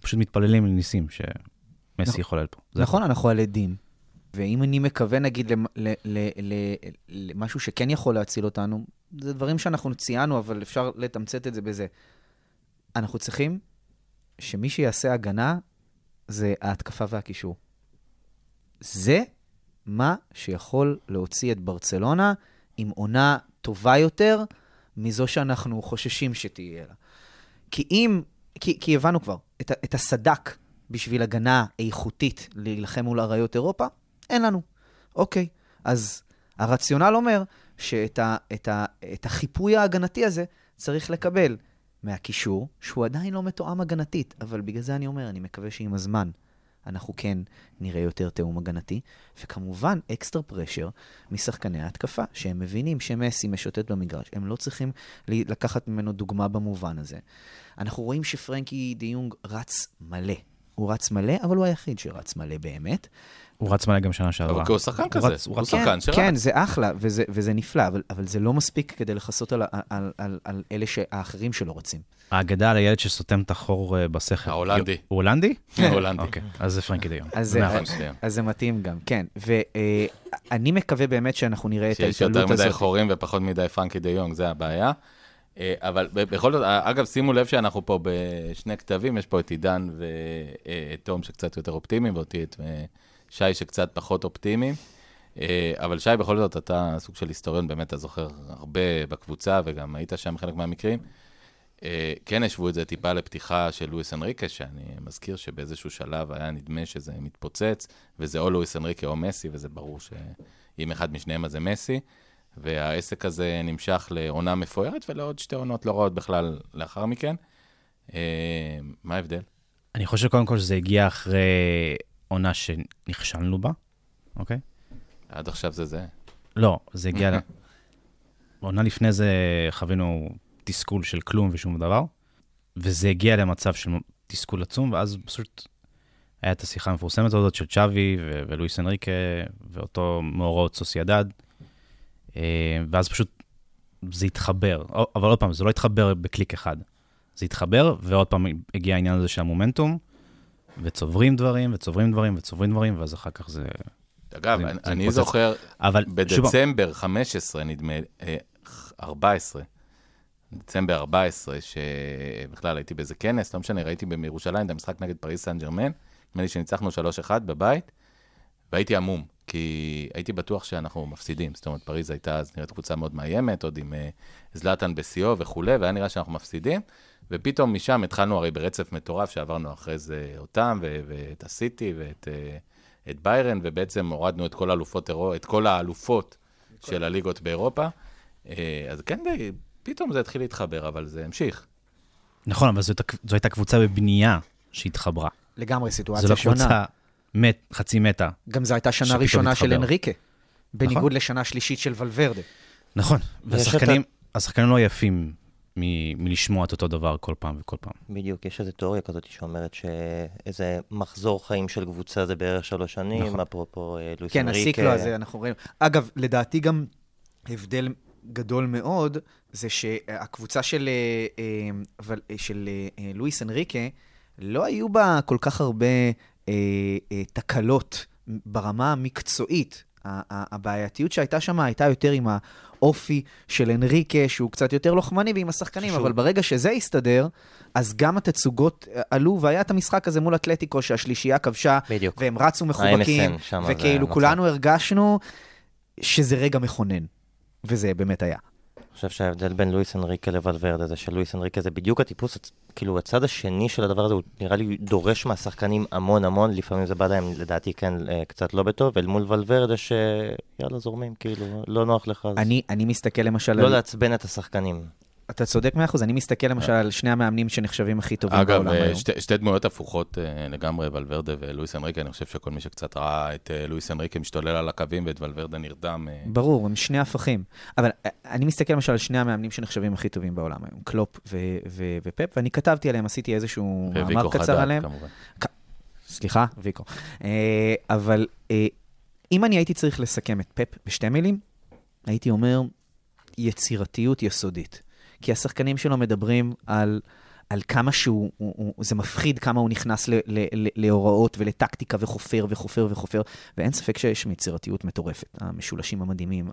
פשוט מתפללים לניסים שמסי יחולל פה. נכון, אנחנו על עדים. ואם אני מקווה, נגיד, למשהו שכן יכול להציל אותנו, זה דברים שאנחנו ציינו, אבל אפשר לתמצת את זה בזה. אנחנו צריכים שמי שיעשה הגנה, זה ההתקפה והקישור. זה מה שיכול להוציא את ברצלונה עם עונה טובה יותר מזו שאנחנו חוששים שתהיה לה. כי אם, כי, כי הבנו כבר, את, את הסדק בשביל הגנה איכותית להילחם מול עריות אירופה, אין לנו. אוקיי, אז הרציונל אומר שאת ה, את ה, את החיפוי ההגנתי הזה צריך לקבל מהקישור, שהוא עדיין לא מתואם הגנתית, אבל בגלל זה אני אומר, אני מקווה שעם הזמן אנחנו כן נראה יותר תאום הגנתי, וכמובן אקסטר פרשר משחקני ההתקפה, שהם מבינים שמסי משוטט במגרש, הם לא צריכים לקחת ממנו דוגמה במובן הזה. אנחנו רואים שפרנקי דיונג רץ מלא, הוא רץ מלא, אבל הוא היחיד שרץ מלא באמת. הוא רץ מלא גם שנה שעברה. הוא שחקן כזה, הוא שחקן שרץ. כן, זה אחלה, וזה נפלא, אבל זה לא מספיק כדי לחסות על אלה האחרים שלא רוצים. האגדה על הילד שסותם את החור בשכל. ההולנדי. הוא הולנדי? הוא הולנדי. אוקיי, אז זה פרנקי דיון. אז זה מתאים גם, כן. ואני מקווה באמת שאנחנו נראה את ההתעלות הזאת. שיש יותר מדי חורים ופחות מדי פרנקי דיון, זה הבעיה. אבל בכל זאת, אגב, שימו לב שאנחנו פה בשני כתבים, יש פה את עידן ותום שקצת יותר אופטימיים, ואותי את שי שקצת פחות אופטימיים, אבל שי, בכל זאת, אתה סוג של היסטוריון, באמת אתה זוכר הרבה בקבוצה, וגם היית שם חלק מהמקרים, כן השבו את זה טיפה לפתיחה של לואיס אנריקה, שאני מזכיר שבאיזשהו שלב היה נדמה שזה מתפוצץ, וזה או לואיס אנריקה או מסי, וזה ברור שאם אחד משניהם אז זה מסי, והעסק הזה נמשך לעונה מפוארת, ולעוד שתי עונות לא רעות בכלל לאחר מכן. מה ההבדל? אני חושב קודם כל שזה הגיע אחרי עונה שנכשלנו בה, אוקיי? עד עכשיו זה זה. לא, זה הגיע לה. עונה לפני זה חווינו תסכול של כלום ושום דבר, וזה הגיע למצב של תסכול עצום, ואז פשוט היה את השיחה המפורסמת הזאת של צ'אבי ולואיס אנריקה, ואותו מאורעות סוסיידד, ואז פשוט זה התחבר, אבל עוד פעם, זה לא התחבר בקליק אחד, זה התחבר, ועוד פעם הגיע העניין הזה של המומנטום, וצוברים דברים, וצוברים דברים, וצוברים דברים, ואז אחר כך זה... אגב, זה, אני, זה אני זוכר, אבל, בדצמבר שוב... חמש עשרה, נדמה, ארבע עשרה, דצמבר ארבע עשרה, שבכלל הייתי באיזה כנס, לא משנה, ראיתי בירושלים, זה המשחק נגד פריז סן ג'רמן, נדמה לי שניצחנו שלוש אחת בבית, והייתי עמום. כי הייתי בטוח שאנחנו מפסידים. זאת אומרת, פריז הייתה, אז נראית קבוצה מאוד מאיימת, עוד עם זלאטן בסיאו וכו', והיה נראה שאנחנו מפסידים, ופתאום משם התחלנו הרי ברצף מטורף, שעברנו אחרי זה אותם, ואת הסיטי, ואת ביירן, ובעצם הורדנו את כל האלופות, את כל האלופות של הליגות באירופה. אז כן, פתאום זה התחיל להתחבר, אבל זה המשיך. נכון, אבל זו הייתה קבוצה בבנייה שהתחברה. לגמרי סיטואציה שונה. מת, חצי מטה. גם זו הייתה שנה ראשונה של אנריקה, בניגוד נכון? לשנה שלישית של ולוורדה. נכון, והשחקנים אתה... לא יפים מ- מלשמוע את אותו דבר כל פעם וכל פעם. בדיוק, יש איזו תיאוריה כזאת שאומרת שאיזה מחזור חיים של קבוצה זה בערך שלוש שנים, נכון. אפרופו לואיס כן, אנריקה. כן, הסיקלו הזה אנחנו ראינו. אגב, לדעתי גם הבדל גדול מאוד, זה שהקבוצה של, של, של לואיס אנריקה לא היו בה כל כך הרבה... תקלות ברמה המקצועית. הבעייתיות שהייתה שם הייתה יותר עם האופי של אנריקה, שהוא קצת יותר לוחמני ועם השחקנים, אבל ברגע שזה הסתדר, אז גם התצוגות עלו, והיה את המשחק הזה מול אתלטיקו, שהשלישייה כבשה, והם רצו מחובקים, וכאילו כולנו הרגשנו שזה רגע מכונן, וזה באמת היה. חושב שההבדל בין לואיס אנריקה לוולוורדה, זה שלואיס אנריקה זה בדיוק הטיפוס, כאילו הצד השני של הדבר הזה, הוא נראה לי דורש מהשחקנים המון המון, לפעמים זה בא להם, לדעתי כן, קצת לא בטוב, אל מול וולוורדה שיאללה זורמים, כאילו, לא נוח לך. אני, אני מסתכל למשל... לא לעצבן את השחקנים. אתה צודק מאה אחוז, אני מסתכל למשל על שני המאמנים שנחשבים הכי טובים בעולם היום. אגב, שתי דמויות הפוכות לגמרי, ולוורדה ולואיס אנריקה, אני חושב שכל מי שקצת ראה את לואיס אנריקה משתולל על הקווים, ואת ולוורדה נרדם. ברור, הם שני הפכים. אבל אני מסתכל למשל על שני המאמנים שנחשבים הכי טובים בעולם היום, קלופ ופפ, ואני כתבתי עליהם, עשיתי איזשהו מאמר קצר עליהם. סליחה, ויקו. אבל אם אני הייתי צריך לסכם את פפ בשתי מילים, הייתי אומר יצירתיות יסודית. כי השחקנים שלו מדברים על, על כמה שהוא, הוא, הוא, זה מפחיד כמה הוא נכנס ל, ל, ל, להוראות ולטקטיקה וחופר וחופר וחופר, ואין ספק שיש מיצירתיות מטורפת, המשולשים המדהימים,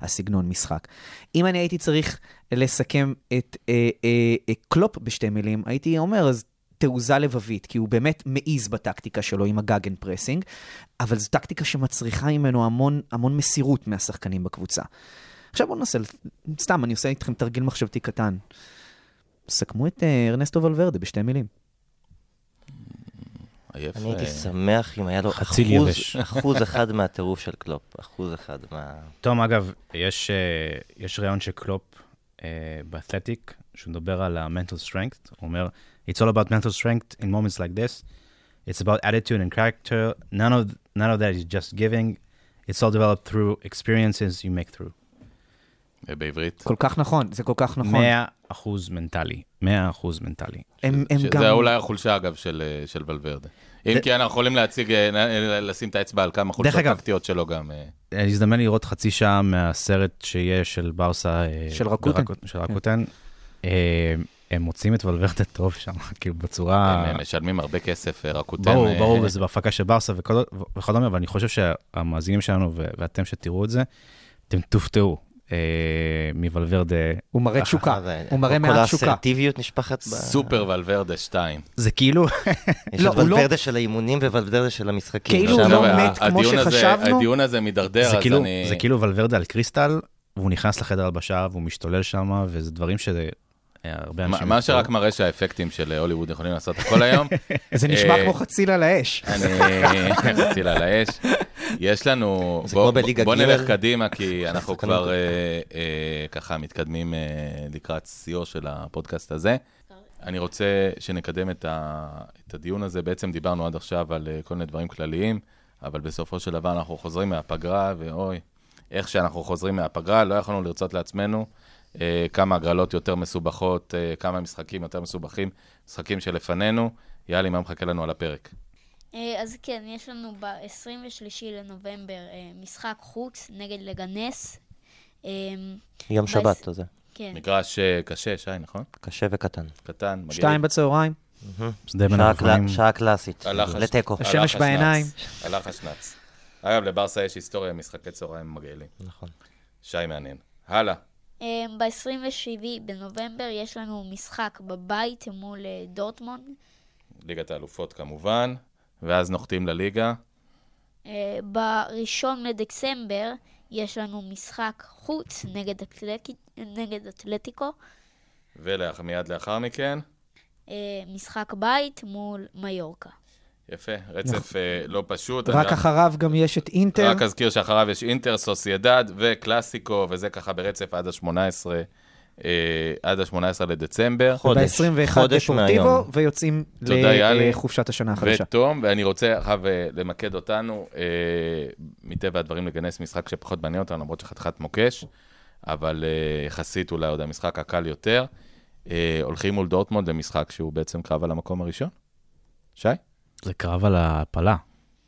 הסגנון משחק. אם אני הייתי צריך לסכם את אה, אה, אה, קלופ בשתי מילים, הייתי אומר, אז תעוזה לבבית, כי הוא באמת מעיז בטקטיקה שלו עם הגאגן פרסינג, אבל זו טקטיקה שמצריכה ממנו המון, המון מסירות מהשחקנים בקבוצה. עכשיו בואו ננסה, סתם, אני עושה איתכם תרגיל מחשבתי קטן. סכמו את ארנסטו ולוורדה בשתי מילים. אני הייתי שמח אם היה לו אחוז אחד מהטירוף של קלופ. אחוז אחד מה... תום, אגב, יש רעיון שקלופ באתלטיק, שהוא מדבר על ה-mental strength, הוא אומר, It's all about mental strength in moments like this. It's about attitude and character. None of, none of that is just giving. It's all developed through experiences you make through. בעברית. כל כך נכון, זה כל כך נכון. מאה אחוז מנטלי, מאה אחוז מנטלי. זה אולי החולשה, אגב, של ולוורדה. אם כי אנחנו יכולים להציג, לשים את האצבע על כמה חולשות טקטיות שלו גם. הזדמן לראות חצי שעה מהסרט שיהיה של ברסה... של רקוטן. הם מוצאים את ולוורדה טוב שם, כאילו בצורה... הם משלמים הרבה כסף, רקוטן... ברור, ברור, וזה בהפקה של ברסה וכדומה, אבל אני חושב שהמאזינים שלנו ואתם שתראו את זה, אתם תופתעו. מוולוורדה. הוא מראה תשוקה, הוא מראה מעט תשוקה. כל האסרטיביות נשפחת... סופר וולוורדה שתיים. זה כאילו... יש את וולוורדה של האימונים וולוורדה של המשחקים. כאילו הוא לא מת כמו שחשבנו. הדיון הזה מדרדר, אז אני... זה כאילו וולוורדה על קריסטל, והוא נכנס לחדר הלבשה, והוא משתולל שם, וזה דברים שזה... מה שרק מראה שהאפקטים של הוליווד יכולים לעשות הכל היום. זה נשמע כמו חציל על האש. חציל על האש. יש לנו, בוא נלך קדימה, כי אנחנו כבר ככה מתקדמים לקראת סיום של הפודקאסט הזה. אני רוצה שנקדם את הדיון הזה. בעצם דיברנו עד עכשיו על כל מיני דברים כלליים, אבל בסופו של דבר אנחנו חוזרים מהפגרה, ואוי, איך שאנחנו חוזרים מהפגרה, לא יכולנו לרצות לעצמנו, כמה הגרלות יותר מסובכות, כמה משחקים יותר מסובכים, משחקים שלפנינו. יאללה, מה מחכה לנו על הפרק? אז כן, יש לנו ב-עשרים ושלושה לנובמבר משחק חוץ נגד לגנס. יום שבת, זה. מגרש קשה, שי, נכון? קשה וקטן. קטן, מגיע. שתיים בצהריים. שעה קלאסית. לטקו. השמש בעיניים. הלך השנץ. אגב, לברסה יש היסטוריה, משחקי צהריים מגעילים. נכון. שי מעניין. הלאה. ב-עשרים ושבעה בנובמבר יש לנו משחק בבית מול דורטמונד. ליגת האלופות כמובן, ואז נוחתים לליגה. בראשון לדצמבר יש לנו משחק חוץ נגד, אתלק... נגד אתלטיקו. ומיד לאחר מכן? משחק בית מול מיורקה. יפה, רצף לא פשוט. רק אחריו גם יש את אינטר. רק אזכיר שאחריו יש אינטר, סוסיידד וקלאסיקו, וזה ככה ברצף עד ה-שמונה עשרה לדצמבר. ב-עשרים ואחד דפורטיבו, ויוצאים לחופשת השנה החדשה. ותום, ואני רוצה אחריו למקד אותנו, מטבע הדברים לגנס משחק שפחות בנה אותנו, למרות שחתכת מוקש, אבל יחסית אולי עוד המשחק הקל יותר. הולכים מול דורטמונד למשחק שהוא בעצם קרב על המקום הראשון. שי? זה קרב על הפלה.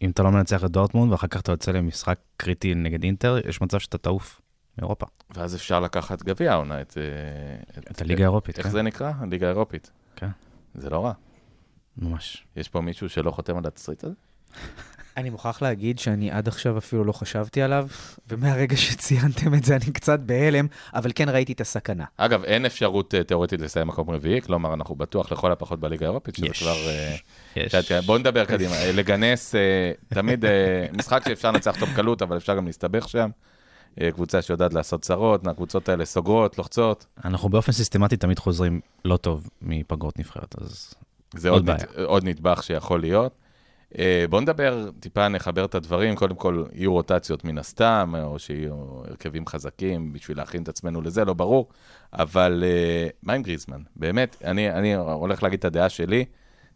אם אתה לא מנצח את דורטמונד, ואחר כך אתה יוצא למשחק קריטי נגד אינטר, יש מצב שאתה תעוף מאירופה. ואז אפשר לקחת גביע, עונה, את... את הליגה האירופית. איך זה נקרא? הליגה האירופית. כן. זה לא רע. ממש. יש פה מישהו שלא חותם על התסריט הזה? אני מוכרח להגיד שאני עד עכשיו אפילו לא חשבתי עליו, ומהרגע שציינתם את זה אני קצת בהלם, אבל כן ראיתי את הסכנה. אגב, אין אפשרות תיאורטית לסיים מקום רביעי, כלומר, אנחנו בטוח לכל הפחות בליגה האירופית, שזה כבר... בואו נדבר קדימה. לגנס, תמיד משחק שאפשר לנצח אותו בקלות, אבל אפשר גם להסתבך שם. קבוצה שיודעת לעשות צרות, הקבוצות האלה סוגרות, לוחצות. אנחנו באופן סיסטמטי תמיד חוזרים לא טוב מפגרות נבחרת, אז זה עוד, נת, עוד נדבך שיכול להיות. בואו נדבר, טיפה נחבר את הדברים, קודם כל יהיו רוטציות מן הסתם, או שיהיו הרכבים חזקים בשביל להכין את עצמנו לזה, לא ברור, אבל מה עם גריזמן? באמת, אני, אני הולך להגיד את הדעה שלי,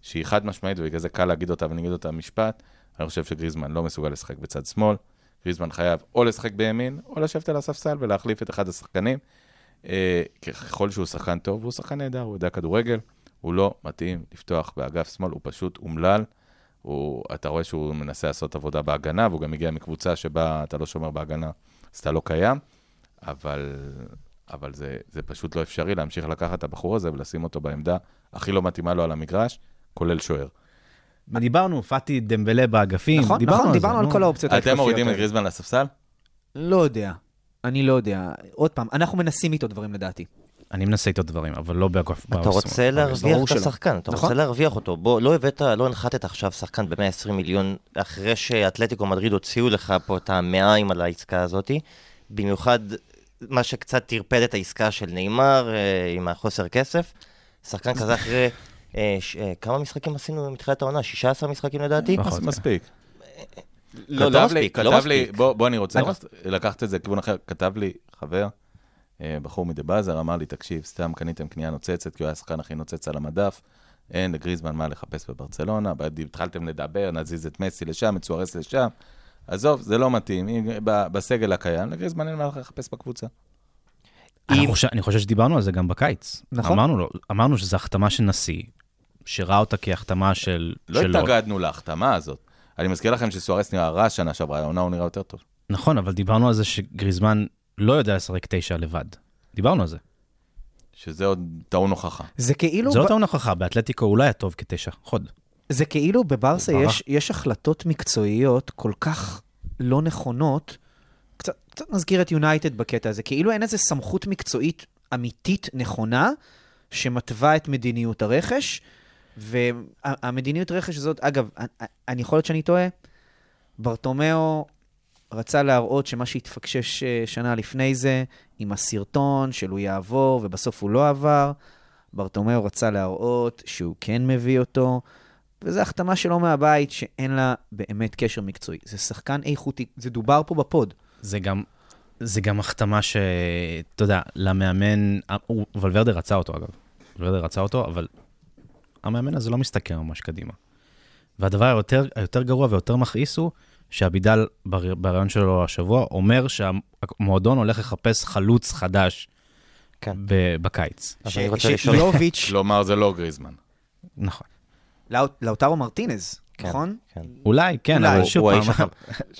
שהיא חד משמעית, ובגלל זה קל להגיד אותה ונגיד אותה במשפט, אני חושב שגריזמן לא מסוגל לשחק בצד שמאל, גריזמן חייב או לשחק בימין, או לשבת על הספסל ולהחליף את אחד השחקנים, ככל שהוא שחקן טוב, הוא שחקן נהדר, הוא יודע כדורגל, הוא לא מתאים לפתוח באגף שמאל, הוא פשוט אומלל, הוא, אתה רואה שהוא מנסה לעשות עבודה בהגנה, והוא גם הגיע מקבוצה שבה אתה לא שומר בהגנה, אז אתה לא קיים, אבל, אבל זה, זה פשוט לא אפשרי להמשיך לקחת את הבחור הזה ולשים אותו בעמדה הכי לא מתאימה לו על המגרש, כולל שוער. דיברנו, פאטי דמבלה באגפים. נכון, דיברנו, נכון, דיברנו על כל האופציות. אתם מורידים את גריזמן לספסל? לא יודע, אני לא יודע. עוד פעם, אנחנו מנסים איתו דברים לדעתי. אני מנסה איתו דברים, אבל לא באגף. אתה רוצה להרוויח את השחקן, אתה רוצה להרוויח אותו. בוא, לא הבאת, לא הנחתת עכשיו שחקן ב-מאה ועשרים מיליון, אחרי שאתלטיקו מדריד הוציאו לך פה את המאיים על העסקה הזאת, במיוחד מה שקצת תרפד את העסקה של נאמר, עם החוסר כסף. שחקן כזה אחרי, כמה משחקים עשינו מתחילת העונה? שישה עשר משחקים לדעתי? מספיק. לא, לא מספיק. כתב לי, בוא אני רוצה לקחת את זה כיוון אחר, כתב לי חבר, בחור מדי בזר, אמר לי, תקשיב, סתם קניתם קנייה נוצצת, כי הוא היה שחקן הכי נוצץ על המדף, אין לגריזמן מה לחפש בברצלונה, התחלתם לדבר, נזיז את מסי לשם, את סוארס לשם, עזוב, זה לא מתאים, בסגל הקיים, לגריזמן אין מה לחפש בקבוצה. אני חושב שדיברנו על זה גם בקיץ. אמרנו שזו החתמה של נשיא, שראה אותה כהחתמה של... לא התאגדנו להחתמה הזאת. אני מזכיר לכם שסוארס נראה רע שנה שעברה, העונה הוא נראה יותר טוב. נכון, אבל דיברנו על זה שגריזמן לא יודע לשחק תשע לבד. דיברנו על זה. שזה עוד טעון הוכחה. זה כאילו... זה לא טעון הוכחה, באתלטיקו אולי הטוב כתשע, חוד. זה כאילו בברסה יש החלטות מקצועיות כל כך לא נכונות, קצת מזכיר את יונייטד בקטע הזה, כאילו אין איזה סמכות מקצועית אמיתית נכונה, שמתווה את מדיניות הרכש, והמדיניות הרכש הזאת, אגב, אני יכול להיות שאני טועה, ברטומאו... רצה להראות שמה שהתפקשש שנה לפני זה, עם הסרטון שלו יעבור, ובסוף הוא לא עבר, ברטומאו רצה להראות שהוא כן מביא אותו, וזו החתמה שלו מהבית, שאין לה באמת קשר מקצועי. זה שחקן איכותי, זה דובר פה בפוד. זה גם, זה גם החתמה ש... אתה יודע, למאמן... ולוורדה רצה אותו, אגב. ולוורדה רצה אותו, אבל המאמן הזה לא מסתכל ממש קדימה. והדבר היותר, היותר גרוע ויותר מכעיס הוא, שהבידל ברעיון שלו השבוע אומר שהמועדון הולך לחפש חלוץ חדש בקיץ. שלוביץ' לומר זה לא גריזמן. נכון. לאוטרו מרטינז, נכון? אולי, כן.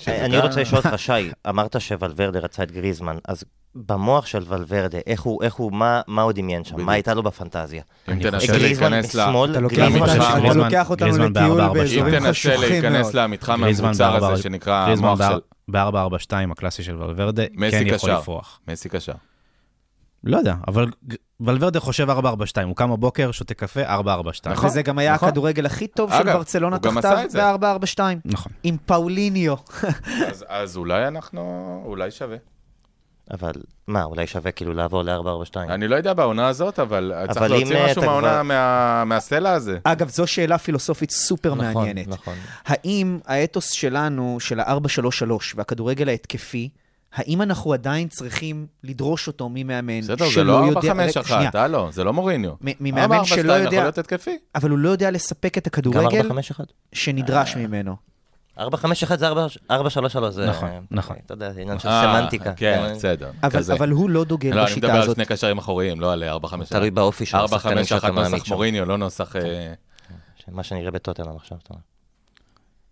אני רוצה לשאול אותך, שי, אמרת שוולוורדה רצה את גריזמן, אז במוח של וולוורדה, איך הוא, איך הוא, מה, מה הוא דמיין שם? מה הייתה לו בפנטזיה? אם תנסה להיכנס לשמאל, אתה לוקח אותנו לטיול באזורים חשוכים מאוד. אם תנסה להיכנס למתחם המוצר הזה שנקרא המוח של... ב-ארבע ארבע שתיים הקלאסי של וולוורדה, כן יכול לפרוח. מסי קשר. לא יודע, אבל וולוורדה חושב ארבע ארבע שתיים, הוא קם הבוקר, שותה קפה, ארבע ארבע שתיים. וזה גם היה הכדורגל הכי טוב של ברצלונה תחתיו ב-ארבע ארבע שתיים. נכון. עם פאוליניו. אז אולי אנחנו, אולי שווה. אבל מה, אולי שווה כאילו לעבור ל-ארבע ארבע שתיים? אני לא יודע בעונה הזאת, אבל צריך להוציא משהו מהעונה מהסלע הזה. אגב, זו שאלה פילוסופית סופר מעניינת. האם האתוס שלנו, של ה-ארבע שלוש שלוש והכדורגל ההתקפי, האם אנחנו עדיין צריכים לדרוש אותו ממאמן שלא יודע... זה לא ארבע חמש אחת, הלו, זה לא מוריניו. ממאמן שלא יודע... ארבע ארבע שתיים יכול להיות התקפי. אבל הוא לא יודע לספק את הכדורגל שנדרש ממנו. ארבע חמש אחת זה ארבע שלוש שלוש, זה... נכון, נכון. אתה יודע, זה עניין של סמנטיקה. כן, בסדר. אבל הוא לא דוגל בשיטה הזאת. לא, אני מדבר על שני קשרים אחוריים, לא על ארבע חמש אחת. תלוי באופי של השחקנים שאתה מעמיד שם. ארבע חמש אחת נוסח מוריניו, לא נוסח... מה שנראה בטוטנהאם עכשיו, אתה אומר.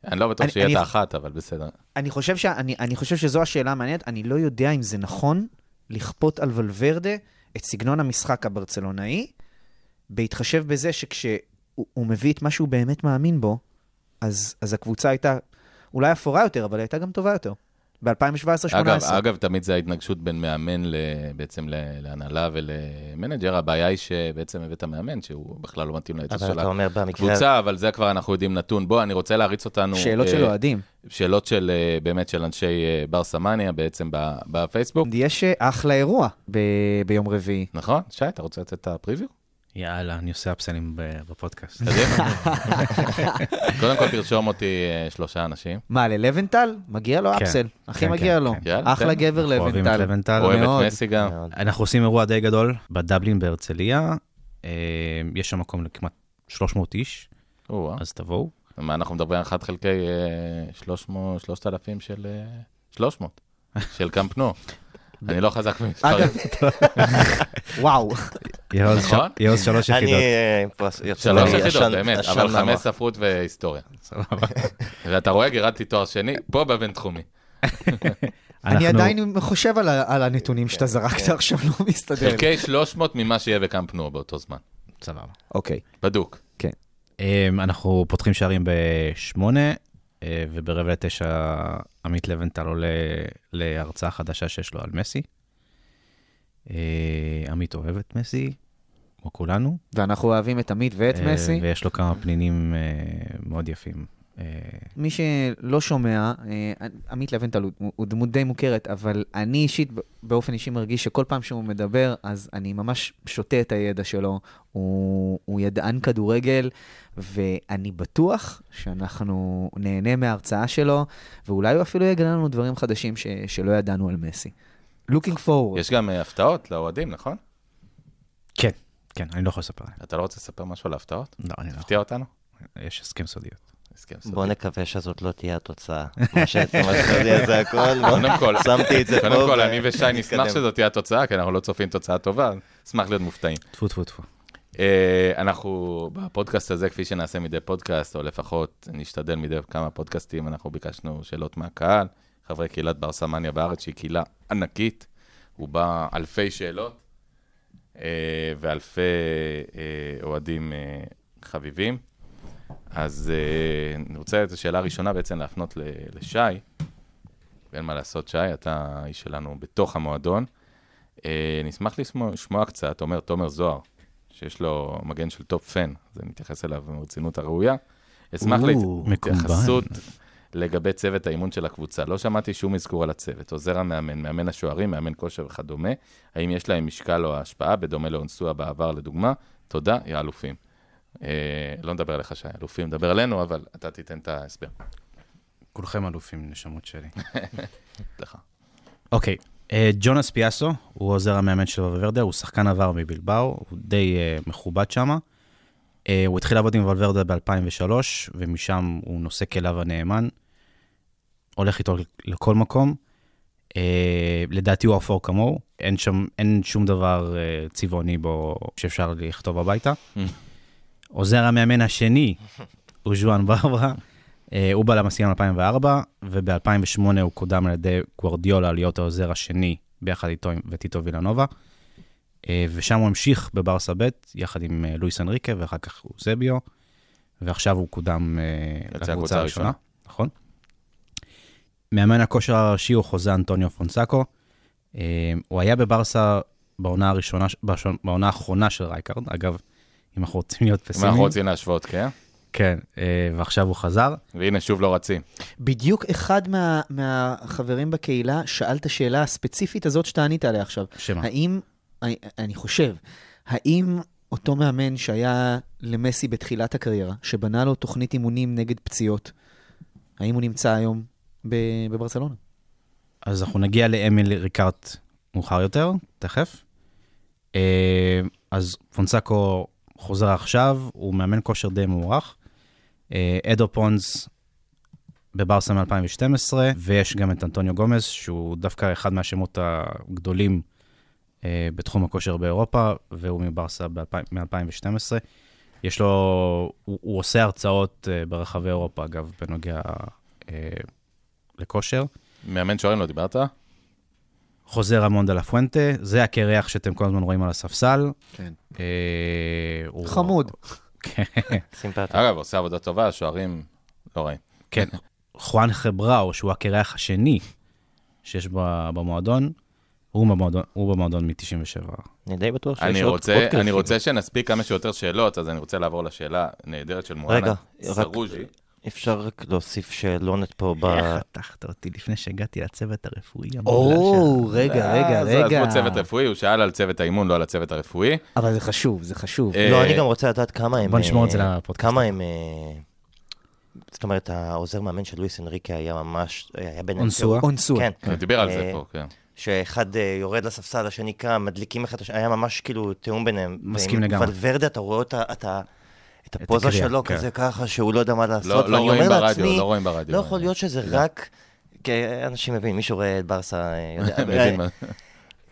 אני לא בטוח שיהיה את האחת, אבל בסדר. אני חושב שזו השאלה המעניינת, אני לא יודע אם זה נכון לכפות על ולוורדה את סגנון המשחק הברצלונאי, בהתחשב בזה שכשהוא מביא את מה שהוא באמת מאמין בו, אז, אז הקבוצה הייתה אולי אפורה יותר, אבל הייתה גם טובה יותר. ב-אלפיים שבע עשרה שמונה עשרה. אגב, אגב, תמיד זה ההתנגשות בין מאמן בעצם להנהלה ולמנג'ר. הבעיה היא שבעצם הבאת המאמן, שהוא בכלל לא מתאים להיטוס של הקבוצה, אבל זה כבר אנחנו יודעים נתון. בוא, אני רוצה להריץ אותנו... שאלות של אוהדים. שאלות של, באמת, של אנשי ברסמניה, בעצם בפייסבוק. יש אחלה אירוע ביום רביעי. נכון? שי, אתה רוצה לתת את הפריוויו? יאללה, אני עושה אפסלים בפודקאסט. קודם כל תרשום אותי שלושה אנשים. מה, ללוונטל? מגיע לו אפסל. הכי מגיע לו. אחלה גבר לוונטל. אוהב את מסי גם. אנחנו עושים אירוע די גדול בדבלין בהרצליה. יש שם מקום לכמעט שלוש מאות איש. אז תבואו. מה, אנחנו מדברים אחת חלקי שלושת אלפים של... שלוש מאות. של קמפנו. אני לא חזק במספרים. וואו. יאוז שלוש יחידות. שלוש יחידות, באמת. אבל חמש ספרות והיסטוריה. ואתה רואה, גירדתי תואר שני, פה בבין תחומי. אני עדיין חושב על הנתונים שאתה זרקת עכשיו, לא מסתדר. חלקי שלוש מאות ממה שיהיה בקמפנו באותו זמן. סבבה. אוקיי. בדוק. כן. אנחנו פותחים שערים בשמונה, וברבע לתשע עמית לבנטל עולה להרצאה חדשה שיש לו על מסי. עמית אוהב את מסי, כמו כולנו. ואנחנו אוהבים את עמית ואת מסי. ויש לו כמה פנינים מאוד יפים. מי שלא שומע, עמית לבנטל הוא דמות די מוכרת, אבל אני אישית, באופן אישי מרגיש שכל פעם שהוא מדבר, אז אני ממש שותה את הידע שלו. הוא ידען כדורגל, ואני בטוח שאנחנו נהנה מההרצאה שלו, ואולי הוא אפילו יגלה לנו דברים חדשים שלא ידענו על מסי. looking forward. יש גם הפתעות לאוהדים, נכון? כן, כן, אני לא יכול לספר. אתה לא רוצה לספר משהו על ההפתעות? לא, אני לא יכול. תפתיע אותנו? יש הסכם סודיות. בוא נקווה שזאת לא תהיה התוצאה. מה שאתה יודע זה הכל. קודם כל, קודם כל, אני ושי נשמח שזאת תהיה התוצאה, כי אנחנו לא צופים תוצאה טובה, נשמח להיות מופתעים. תפו, תפו, תפו. אנחנו בפודקאסט הזה, כפי שנעשה מדי פודקאסט, או לפחות נשתדל מדי כמה פודקאסטים, אנחנו ביקשנו שאלות מהקהל, חברי קהילת ברסמניה בארץ, שהיא קהילה ענקית, הוא בא אלפי שאלות, ואלפי אוהדים חביבים. אז אני רוצה את השאלה הראשונה בעצם להפנות לשי, ואין מה לעשות שי, אתה איש שלנו בתוך המועדון. נשמח לשמוע קצת, אומר תומר זוהר, שיש לו מגן של טופ פן, אז אני אתייחס אליו במרצינות הראויה. אשמח להתייחסות לגבי צוות האימון של הקבוצה. לא שמעתי שום אזכור על הצוות, עוזר המאמן, מאמן השוערים, מאמן כושר וכדומה. האם יש להם משקל או ההשפעה, בדומה לאונסוע בעבר לדוגמה? תודה, יא אלופים. לא נדבר עליך שי, אלופים נדבר עלינו, אבל אתה תיתן את ההסבר. כולכם אלופים, נשמות שלי. לך. אוקיי, ג'ונס פיאסו, הוא עוזר המאמן של ולוורדה, הוא שחקן עבר מבלבאו, הוא די מכובד שם. הוא התחיל לעבוד עם ולוורדה ב-אלפיים ושלוש, ומשם הוא נושא כליו הנאמן, הולך איתו לכל מקום. לדעתי הוא אפור כמוהו, אין שום דבר צבעוני בו שאפשר לכתוב הביתה. עוזר המאמן השני הוא ז'ואן ברברה, הוא בא למסיע אלפיים וארבע, וב-אלפיים ושמונה הוא קודם על ידי גוארדיולה להיות העוזר השני, ביחד איתו וטיטו וילנובה, ושם הוא המשיך בברסה ב' יחד עם לואיס אנריקה, ואחר כך הוא זביו, ועכשיו הוא קודם לקבוצה הראשונה. נכון. מאמן הכושר הראשי הוא חוזה אנטוניו פונסקו, הוא היה בברסה בעונה הראשונה, בעונה האחרונה של רייקארד, אגב, אם אנחנו רוצים להיות פסימים. אם אנחנו רוצים להשוות, כן? כן, ועכשיו הוא חזר. והנה, שוב לא רצים. בדיוק אחד מהחברים בקהילה שאל את השאלה הספציפית הזאת שאתה ענית עליה עכשיו. שמה? האם, אני חושב, האם אותו מאמן שהיה למסי בתחילת הקריירה, שבנה לו תוכנית אימונים נגד פציעות, האם הוא נמצא היום בברצלונה? אז אנחנו נגיע לאמיל ריקארט מאוחר יותר, תכף. אז פונסקו... חוזר עכשיו, הוא מאמן כושר די מוערך, אדו פונס בברסה מ-אלפיים ושתים עשרה, ויש גם את אנטוניו גומז, שהוא דווקא אחד מהשמות הגדולים בתחום הכושר באירופה, והוא מברסה מ-אלפיים ושתים עשרה. יש לו, הוא, הוא עושה הרצאות ברחבי אירופה, אגב, בנוגע לכושר. מאמן שוערים לא דיברת? חוזר המון דה לה פואנטה, זה הקרח שאתם כל הזמן רואים על הספסל. כן. חמוד. כן. סימפטי. אגב, עושה עבודה טובה, השוערים לא רואים. כן. חואן חבראו, שהוא הקרח השני שיש במועדון, הוא במועדון, הוא במועדון מ-תשעים ושבע. אני די בטוח שיש עוד פודקאסט. אני רוצה שנספיק כמה שיותר שאלות, אז אני רוצה לעבור לשאלה נהדרת של מואנה סרוג'י. אפשר רק להוסיף שאלונת פה ב... איך חתכת אותי לפני שהגעתי לצוות הרפואי? או, רגע, רגע, רגע. אז הוא צוות רפואי, הוא שאל על צוות האימון, לא על הצוות הרפואי. אבל זה חשוב, זה חשוב. לא, אני גם רוצה לדעת כמה הם... בוא נשמור את זה לפודקאסט. כמה הם... זאת אומרת, העוזר מאמן של לואיס אנריקה היה ממש... אונסוע. אונסוע. כן. דיבר על זה פה, כן. שאחד יורד לספסל, השני קם, מדליקים אחד, היה ממש כאילו תיאום ביניהם. מסכים לגמרי. ולוורדה, אתה רואה אותה, את הפוזה שלו כזה ככה, שהוא לא יודע מה לעשות. לא רואים ברדיו, לא רואים ברדיו. לא יכול להיות שזה רק, כי אנשים מבינים, מישהו רואה את ברסה, יודע.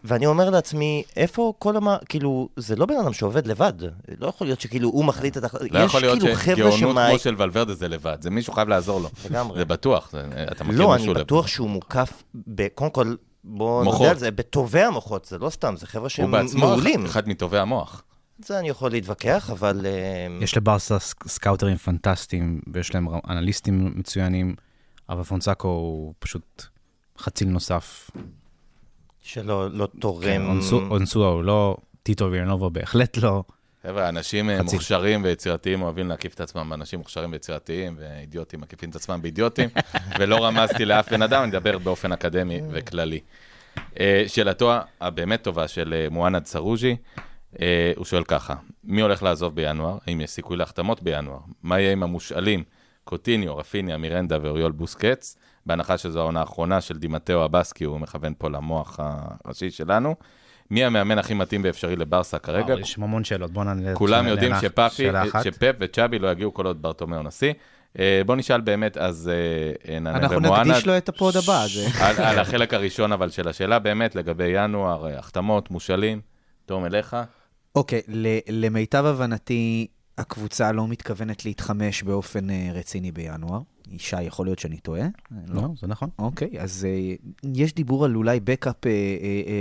ואני אומר לעצמי, איפה כל המה, כאילו, זה לא בן אדם שעובד לבד. לא יכול להיות שכאילו הוא מחליט את החלטה. לא יכול להיות שגאונות כמו של ולוורדה זה לבד. זה מישהו חייב לעזור לו. זה בטוח. לא, אני בטוח שהוא מוקף, קודם כל, בוא נדע על זה, בטובי המוחות, זה לא סתם, זה חבר'ה שהם מעולים. אחד מטובי המוח. זה אני יכול להתווכח, אבל... יש לברסה סקאוטרים פנטסטיים, ויש להם אנליסטים מצוינים, אבל פונסקו הוא פשוט חציל נוסף. שלא לא תורם... אונסוע הוא לא, טיטו וילנובה בהחלט לא. חבר'ה, אנשים מוכשרים ויצירתיים אוהבים להקיף את עצמם, אנשים מוכשרים ויצירתיים ואידיוטים מקיפים את עצמם באידיוטים, ולא רמזתי לאף בן אדם, אני מדבר באופן אקדמי וכללי. שאלתו הבאמת טובה של מואנה סרוג'י, הוא שואל ככה, מי הולך לעזוב בינואר? האם יש סיכוי להחתמות בינואר? מה יהיה עם המושאלים? קוטיניו, רפיניה, מירנדה ואוריול בוסקץ, בהנחה שזו העונה האחרונה של דימטאו אבסקי, הוא מכוון פה למוח הראשי שלנו. מי המאמן הכי מתאים ואפשרי לברסה כרגע? יש ממון שאלות, בוא נעלה. כולם יודעים שפאפ וצ'אבי לא יגיעו כל עוד ברטומיאו נשיא. בוא נשאל באמת, אז אנחנו נקדיש לו את הפוד הבא. על החלק הראשון אבל של השאלה, באמת לגבי ינואר, החתמות, מושאלים, תום אליך. אוקיי, למיטב הבנתי, הקבוצה לא מתכוונת להתחמש באופן רציני בינואר. אישה, יכול להיות שאני טועה? לא, זה נכון. אוקיי, אז יש דיבור על אולי בקאפ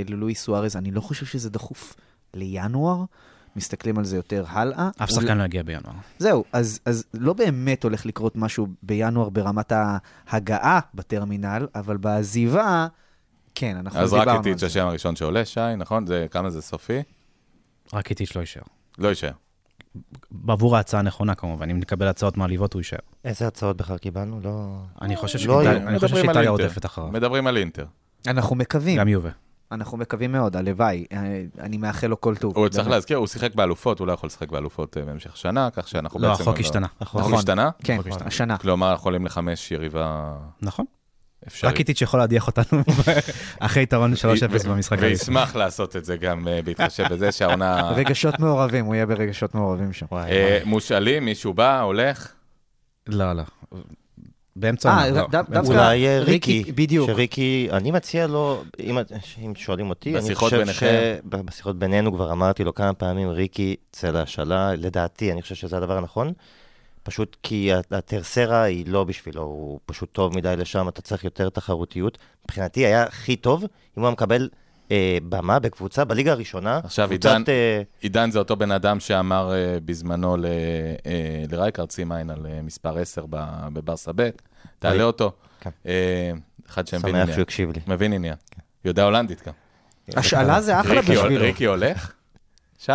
ללואיס סוארז, אני לא חושב שזה דחוף לינואר, מסתכלים על זה יותר הלאה. אף שחקן לא יגיע בינואר. זהו, אז לא באמת הולך לקרות משהו בינואר ברמת ההגעה בטרמינל, אבל בעזיבה, כן, אנחנו דיברנו על זה. אז רק איתי את השם הראשון שעולה, שי, נכון? כמה זה סופי? רק איתי שלא יישאר. לא יישאר. בעבור ההצעה הנכונה, כמובן. אם נקבל הצעות מעליבות, הוא יישאר. איזה הצעות בכלל קיבלנו? לא... אני חושב שאיטליה עודפת אחריו. מדברים על אינטר. אנחנו מקווים. גם יובה. אנחנו מקווים מאוד, הלוואי. אני מאחל לו כל טוב. הוא צריך להזכיר, הוא שיחק באלופות, הוא לא יכול לשחק באלופות במשך שנה, כך שאנחנו בעצם... לא, החוק השתנה. החוק השתנה? כן, השנה. כלומר, אנחנו יכולים לחמש יריבה... נכון. רק איתית שיכול להדיח אותנו אחרי יתרון שלוש אפס במשחק. וישמח לעשות את זה גם בהתחשב בזה שהעונה... רגשות מעורבים, הוא יהיה ברגשות מעורבים שם. מושאלים, מישהו בא, הולך? לא, לא. באמצע... אולי ריקי, בדיוק. שריקי, אני מציע לו, אם שואלים אותי, בשיחות ביניכם. בשיחות בינינו כבר אמרתי לו כמה פעמים, ריקי צא להשאלה, לדעתי, אני חושב שזה הדבר הנכון. פשוט כי הטרסרה היא לא בשבילו, הוא פשוט טוב מדי לשם, אתה צריך יותר תחרותיות. מבחינתי היה הכי טוב, אם הוא מקבל אה, במה בקבוצה, בליגה הראשונה. עכשיו, קבוצת, עידן, אה... עידן זה אותו בן אדם שאמר אה, בזמנו ל, אה, לרייקארד סימיין על אה, מספר עשר בברסה ב', תעלה אותו. כן. אה, אחד שמבין עניין. שמח שהוא הקשיב לי. מבין עניין. כן. יודע הולנדית גם. השאלה זה אחלה ריקי, בשבילו. ריקי הולך? שי?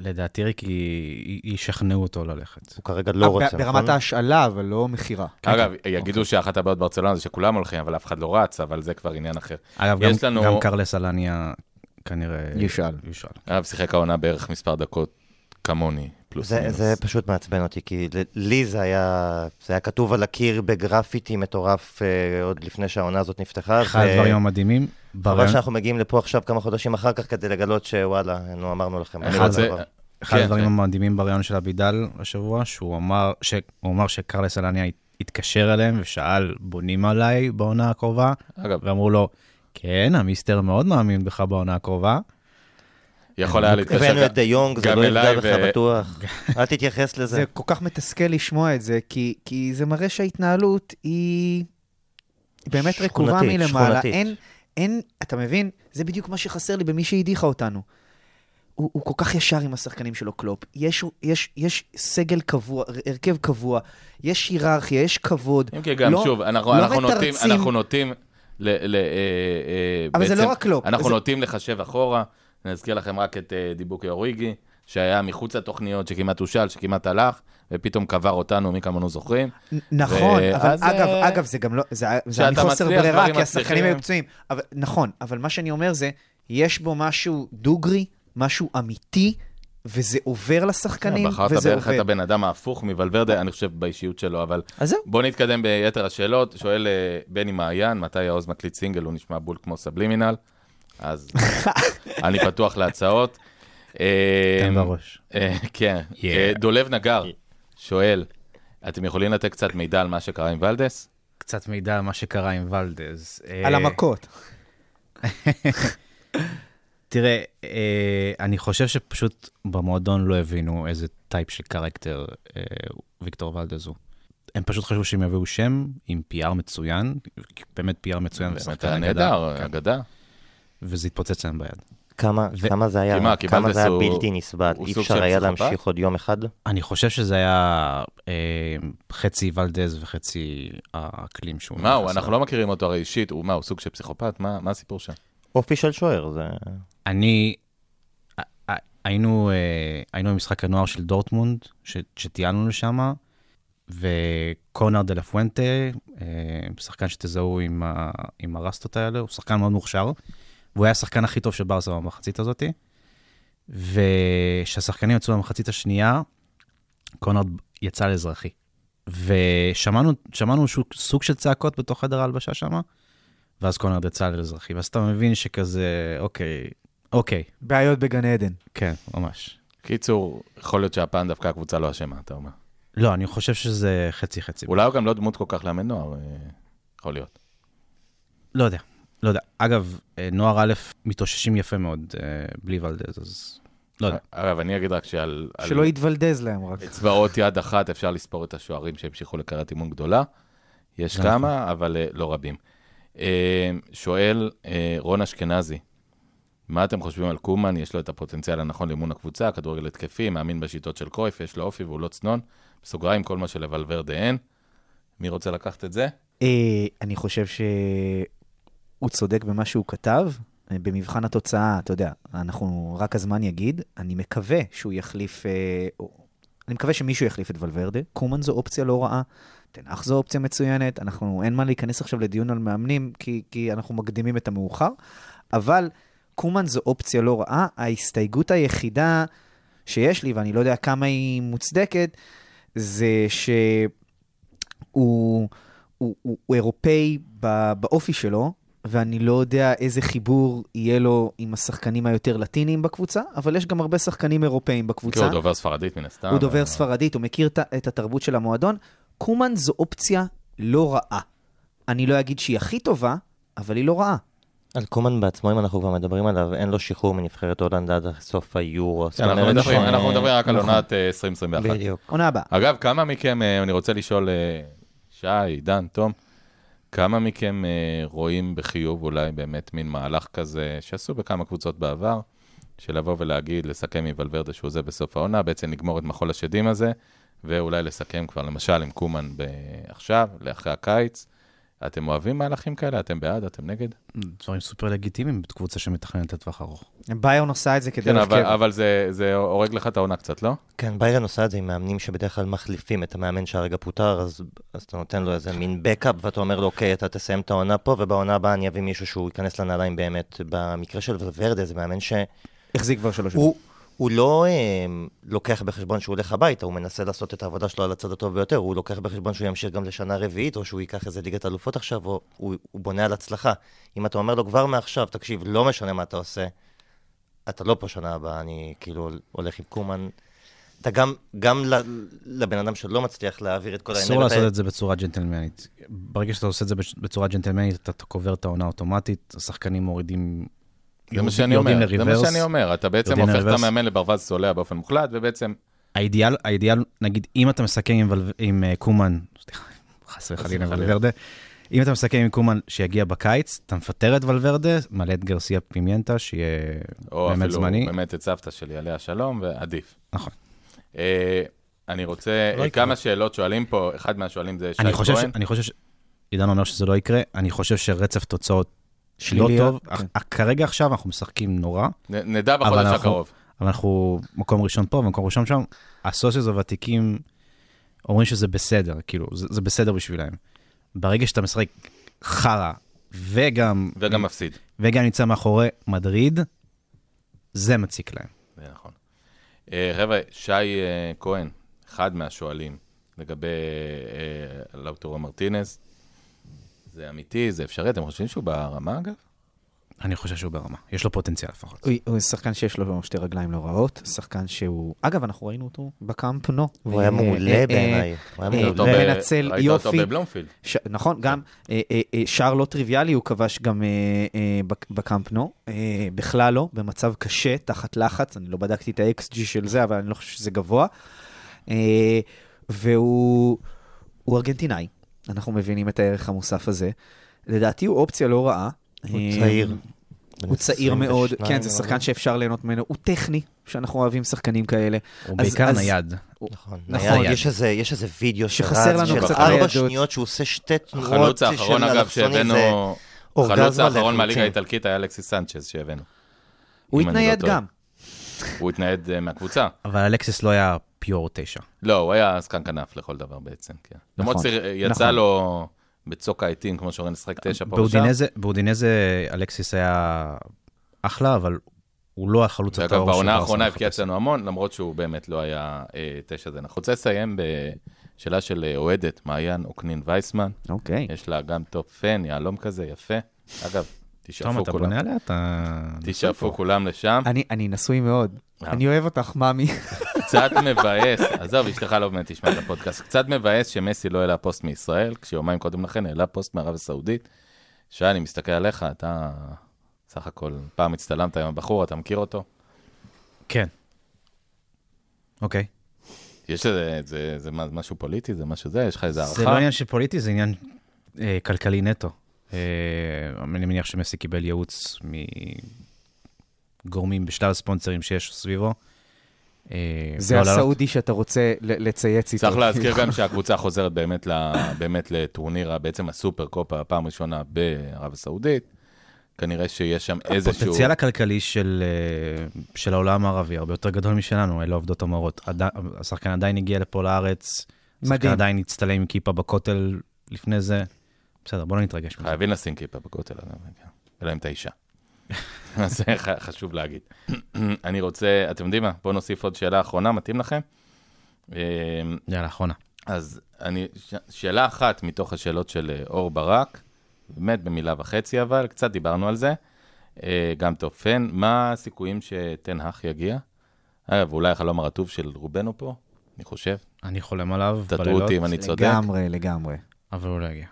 לדעתי ריקי ישכנעו אותו ללכת. הוא כרגע לא רוצה. ברמת ההשאלה, אבל לא מחירה. אגב, יגידו שאחת הבעיות ברצלונה זה שכולם הולכים, אבל אף אחד לא רץ, אבל זה כבר עניין אחר. אגב, גם קרלס אלניה כנראה... ישאל. אגב, שיחק העונה בערך מספר דקות כמוני, פלוס מינוס. זה פשוט מעצבן אותי, כי לי זה היה כתוב על הקיר בגרפיטי מטורף עוד לפני שהעונה הזאת נפתחה. אחד דברים מדהימים. אבל שאנחנו מגיעים לפה עכשיו כמה חודשים אחר כך כדי לגלות שוואלה, נו, אמרנו לכם. אחד הדברים המדהימים בריאיון של אבידל השבוע, שהוא אמר שקרלס אלניה התקשר אליהם ושאל, בונים עליי בעונה הקרובה? ואמרו לו, כן, המיסטר מאוד מאמין בך בעונה הקרובה. יכול היה להתקשר. הבאנו את דה יונג, זה לא יפגע בך בטוח. אל תתייחס לזה. זה כל כך מתסכל לשמוע את זה, כי זה מראה שההתנהלות היא באמת רקובה מלמעלה. אין... אין, אתה מבין? זה בדיוק מה שחסר לי במי שהדיחה אותנו. הוא, הוא כל כך ישר עם השחקנים שלו, קלופ. יש, יש, יש סגל קבוע, הרכב קבוע, יש היררכיה, יש כבוד. אם כי גם, לא, שוב, אנחנו, לא אנחנו, נוטים, אנחנו נוטים אבל זה לא רק לא. אנחנו נוטים לחשב אחורה, נזכיר לכם רק את דיבוקי אוריגי, שהיה מחוץ לתוכניות, שכמעט הושל, שכמעט הלך, ופתאום קבר אותנו, מי כמונו זוכרים. נכון, אבל אגב, זה גם לא, זה מחוסר ברירה, כי השחקנים היו פצועים. נכון, אבל מה שאני אומר זה, יש בו משהו דוגרי, משהו אמיתי, וזה עובר לשחקנים, וזה עובר. בחרת בערך את הבן אדם ההפוך מבלוורדה, אני חושב באישיות שלו, אבל בוא נתקדם ביתר השאלות. שואל בני מעיין, מתי יעוז מקליט סינגל, הוא נשמע בול כמו סבלימינל, אז אני פתוח להצעות. תן בראש. כן, דולב נגר שואל, אתם יכולים לתת קצת מידע על מה שקרה עם ולדס? קצת מידע על מה שקרה עם ולדס. על המכות. תראה, אני חושב שפשוט במועדון לא הבינו איזה טייפ של קרקטר ויקטור ולדס הוא. הם פשוט חשבו שהם יביאו שם עם פי-אר מצוין, באמת פי-אר מצוין. באמת הנהדר, אגדה. וזה התפוצץ להם ביד. כמה, ו... כמה זה היה, כמה, כמה זה היה הוא... בלתי נסבט, אי אפשר היה להמשיך עוד יום אחד? אני חושב שזה היה אה, חצי ולדס וחצי האקלים שהוא... מה הוא, אנחנו לא מכירים אותו הרי אישית, הוא מה, הוא סוג של פסיכופת? מה, מה הסיפור שם? אופי של שוער, זה... אני... היינו, אה, היינו במשחק הנוער של דורטמונד, ש... שטיינו לשם, וקונר דה לפואנטה, אה, שחקן שתזהו עם, ה... עם הרסטות האלה, הוא שחקן מאוד מוכשר, והוא היה השחקן הכי טוב של ברסה במחצית הזאת, וכשהשחקנים יצאו למחצית השנייה, קונרד יצא לאזרחי. ושמענו סוג של צעקות בתוך חדר ההלבשה שם, ואז קונרד יצא לאזרחי. ואז אתה מבין שכזה, אוקיי, אוקיי. בעיות בגן עדן. כן, ממש. קיצור, יכול להיות שהפעם דווקא הקבוצה לא אשמה, אתה אומר. לא, אני חושב שזה חצי-חצי. אולי הוא גם לא דמות כל כך לאמן נוער, יכול להיות. לא יודע. לא יודע. אגב, נוער א' מתאוששים יפה מאוד בלי ולדס, אז לא יודע. אגב, אני אגיד רק שעל... שלא יתוולדז להם רק. אצבעות יד אחת אפשר לספור את השוערים שהמשיכו לקראת אימון גדולה. יש כמה, אבל לא רבים. שואל רון אשכנזי, מה אתם חושבים על קומן? יש לו את הפוטנציאל הנכון לאימון הקבוצה, כדורגל התקפי, מאמין בשיטות של קרויף, יש לו אופי והוא לא צנון. בסוגריים, כל מה שלוולוורדה אין. מי רוצה לקחת את זה? אני חושב ש... הוא צודק במה שהוא כתב, במבחן התוצאה, אתה יודע, אנחנו, רק הזמן יגיד, אני מקווה שהוא יחליף, אני מקווה שמישהו יחליף את ולוורדה, קומן זו אופציה לא רעה, תנח זו אופציה מצוינת, אנחנו, אין מה להיכנס עכשיו לדיון על מאמנים, כי, כי אנחנו מקדימים את המאוחר, אבל קומן זו אופציה לא רעה, ההסתייגות היחידה שיש לי, ואני לא יודע כמה היא מוצדקת, זה שהוא הוא, הוא, הוא אירופאי באופי שלו, ואני לא יודע איזה חיבור יהיה לו עם השחקנים היותר לטינים בקבוצה, אבל יש גם הרבה שחקנים אירופאים בקבוצה. כי הוא דובר ספרדית מן הסתם. הוא דובר ספרדית, הוא מכיר את התרבות של המועדון. קומן זו אופציה לא רעה. אני לא אגיד שהיא הכי טובה, אבל היא לא רעה. על קומן בעצמו, אם אנחנו כבר מדברים עליו, אין לו שחרור מנבחרת הולנד עד סוף היורו. אנחנו מדברים רק על עונת עשרים עשרים ואחת. בדיוק. עונה הבאה. אגב, כמה מכם, אני רוצה לשאול שי, עידן, תום, כמה מכם רואים בחיוב אולי באמת מין מהלך כזה שעשו בכמה קבוצות בעבר, שלבוא ולהגיד, לסכם עם ולוורדה שהוא זה בסוף העונה, בעצם נגמור את מחול השדים הזה, ואולי לסכם כבר למשל עם קומן עכשיו, לאחרי הקיץ. אתם אוהבים מהלכים כאלה? אתם בעד? אתם נגד? דברים סופר לגיטימיים בקבוצה שמתכננת לטווח ארוך. ביירן עושה את זה כדי להפקר. אבל זה הורג לך את העונה קצת, לא? כן, ביירן עושה את זה עם מאמנים שבדרך כלל מחליפים את המאמן שהרגע פוטר, אז אתה נותן לו איזה מין בקאפ, ואתה אומר לו, אוקיי, אתה תסיים את העונה פה, ובעונה הבאה אני אביא מישהו שהוא ייכנס לנעליים באמת. במקרה של ולוורדה, זה מאמן ש... החזיק כבר שלוש שנים. הוא לא לוקח בחשבון שהוא הולך הביתה, הוא מנסה לעשות את העבודה שלו על הצד הטוב ביותר, הוא לוקח בחשבון שהוא ימשיך גם לשנה רביעית, או שהוא ייקח איזה ליגת אלופות עכשיו, או הוא בונה על הצלחה. אם אתה אומר לו כבר מעכשיו, תקשיב, לא משנה מה אתה עושה, אתה לא פה שנה הבאה, אני כאילו הולך עם קומן. אתה גם, גם לבן אדם שלא מצליח להעביר את כל העניין. אסור לעשות את זה בצורה ג'נטלמנית. ברגע שאתה עושה את זה בצורה ג'נטלמנית, אתה קובר את העונה האוטומטית, השחקנים מורידים... זה מה שאני אומר, זה מה שאני אומר, אתה בעצם הופך את המאמן לברווז סולע באופן מוחלט, ובעצם... האידיאל, האידיאל, נגיד, אם אתה מסכם עם קומן, חסר חלילה ולוורדה, אם אתה מסכם עם קומן שיגיע בקיץ, אתה מפטר את ולוורדה, מלא את גרסיה פימיינטה, שיהיה באמת זמני. או אפילו באמת את סבתא שלי עליה שלום, ועדיף. נכון. אני רוצה, כמה שאלות שואלים פה, אחד מהשואלים זה שי כהן. אני חושב ש... עידן אומר שזה לא יקרה, אני חושב שרצף תוצאות לא טוב. כרגע עכשיו אנחנו משחקים נורא. נדע בחודש הקרוב. אבל אנחנו מקום ראשון פה, ומקום ראשון שם, הסוציוס הוותיקים אומרים שזה בסדר, כאילו, זה בסדר בשבילהם. ברגע שאתה משחק חרה, וגם... וגם מפסיד. וגם נמצא מאחורי מדריד, זה מציק להם. זה נכון. רבע, שי כהן, אחד מהשואלים, לגבי לאוטורו מרטינס, זה אמיתי, זה אפשרי, אתם חושבים שהוא ברמה אגב? אני חושב שהוא ברמה, יש לו פוטנציאל לפחות. הוא שחקן שיש לו שתי רגליים לא רעות, שחקן שהוא... אגב, אנחנו ראינו אותו בקאמפ נו. הוא היה מעולה בעיניי. מנצל יופי. ראית אותו בבלומפילד. נכון, גם שער לא טריוויאלי, הוא כבש גם בקאמפ נו. בכלל לא, במצב קשה, תחת לחץ, אני לא בדקתי את ה-אקס ג'י של זה, אבל אני לא חושב שזה גבוה. והוא ארגנטינאי. אנחנו מבינים את הערך המוסף הזה. לדעתי הוא אופציה לא רעה. הוא צעיר. הוא צעיר מאוד. כן, זה שחקן שאפשר ליהנות ממנו. הוא טכני, שאנחנו אוהבים שחקנים כאלה. הוא בעיקר נייד. נכון. יש איזה וידאו שחסר לנו קצת ניידות. ארבע שניות שהוא עושה שתי תנועות. החלוץ האחרון אגב שהבאנו, החלוץ האחרון מהליגה האיטלקית היה אלכסיס סנצ'ז שהבאנו. הוא התנייד גם. הוא התנייד מהקבוצה. אבל אלכסיס לא היה פיור תשע. לא, הוא היה סקן כנף לכל דבר בעצם. למרות שיצא לו... בצוק העיתים, כמו שאורן שחק תשע פה ושם. באודינזה אלכסיס היה אחלה, אבל הוא לא החלוץ התאור. אגב, בעונה האחרונה הבקיע אצלנו המון, למרות שהוא באמת לא היה תשע. זה נכון. רוצה לסיים בשאלה של אוהדת, מעיין אוקנין וייסמן. אוקיי. יש לה גם טופ פן, יעלום כזה, יפה. אגב, תשאפו כולם. תשאפו כולם לשם. אני נשוי מאוד. אני אוהב אותך, מאמי. קצת מבאס, עזוב, אשתך לא באמת תשמע את הפודקאסט, קצת מבאס שמסי לא העלה פוסט מישראל, כשיומיים קודם לכן העלה פוסט מערב הסעודית, שאני מסתכל עליך, אתה סך הכל פעם הצטלמת עם הבחור, אתה מכיר אותו? כן. אוקיי. יש איזה, זה משהו פוליטי, זה משהו זה, יש לך איזה ערכה? זה לא עניין שפוליטי, זה עניין כלכלי נטו. אני מניח שמסי קיבל ייעוץ מ... גורמים בשלל ספונסרים שיש סביבו. זה הסעודי שאתה רוצה לצייץ איתו. צריך להזכיר גם שהקבוצה חוזרת באמת לטורנירה, בעצם הסופר קופה, הפעם ראשונה בערב הסעודית. כנראה שיש שם איזשהו... הפוטנציאל הכלכלי של העולם הערבי, הרבה יותר גדול משלנו, אלה עובדות המורות. השחקן עדיין הגיע לפה לארץ, השחקן עדיין הצטלם עם כיפה בכותל לפני זה. בסדר, בוא לא נתרגש. חייבים לשים כיפה בכותל, אלא אם אתה אישה. אז זה חשוב להגיד. אני רוצה, אתם יודעים מה? בואו נוסיף עוד שאלה אחרונה, מתאים לכם? יאללה, אחרונה. אז שאלה אחת מתוך השאלות של אור ברק, באמת במילה וחצי אבל, קצת דיברנו על זה, גם תופן, מה הסיכויים שתנהך יגיע? ואולי החלום הרטוב של רובנו פה, אני חושב. אני חולם עליו. תטעו אותי אם אני צודק. לגמרי, לגמרי. אבל הוא לא יגיע.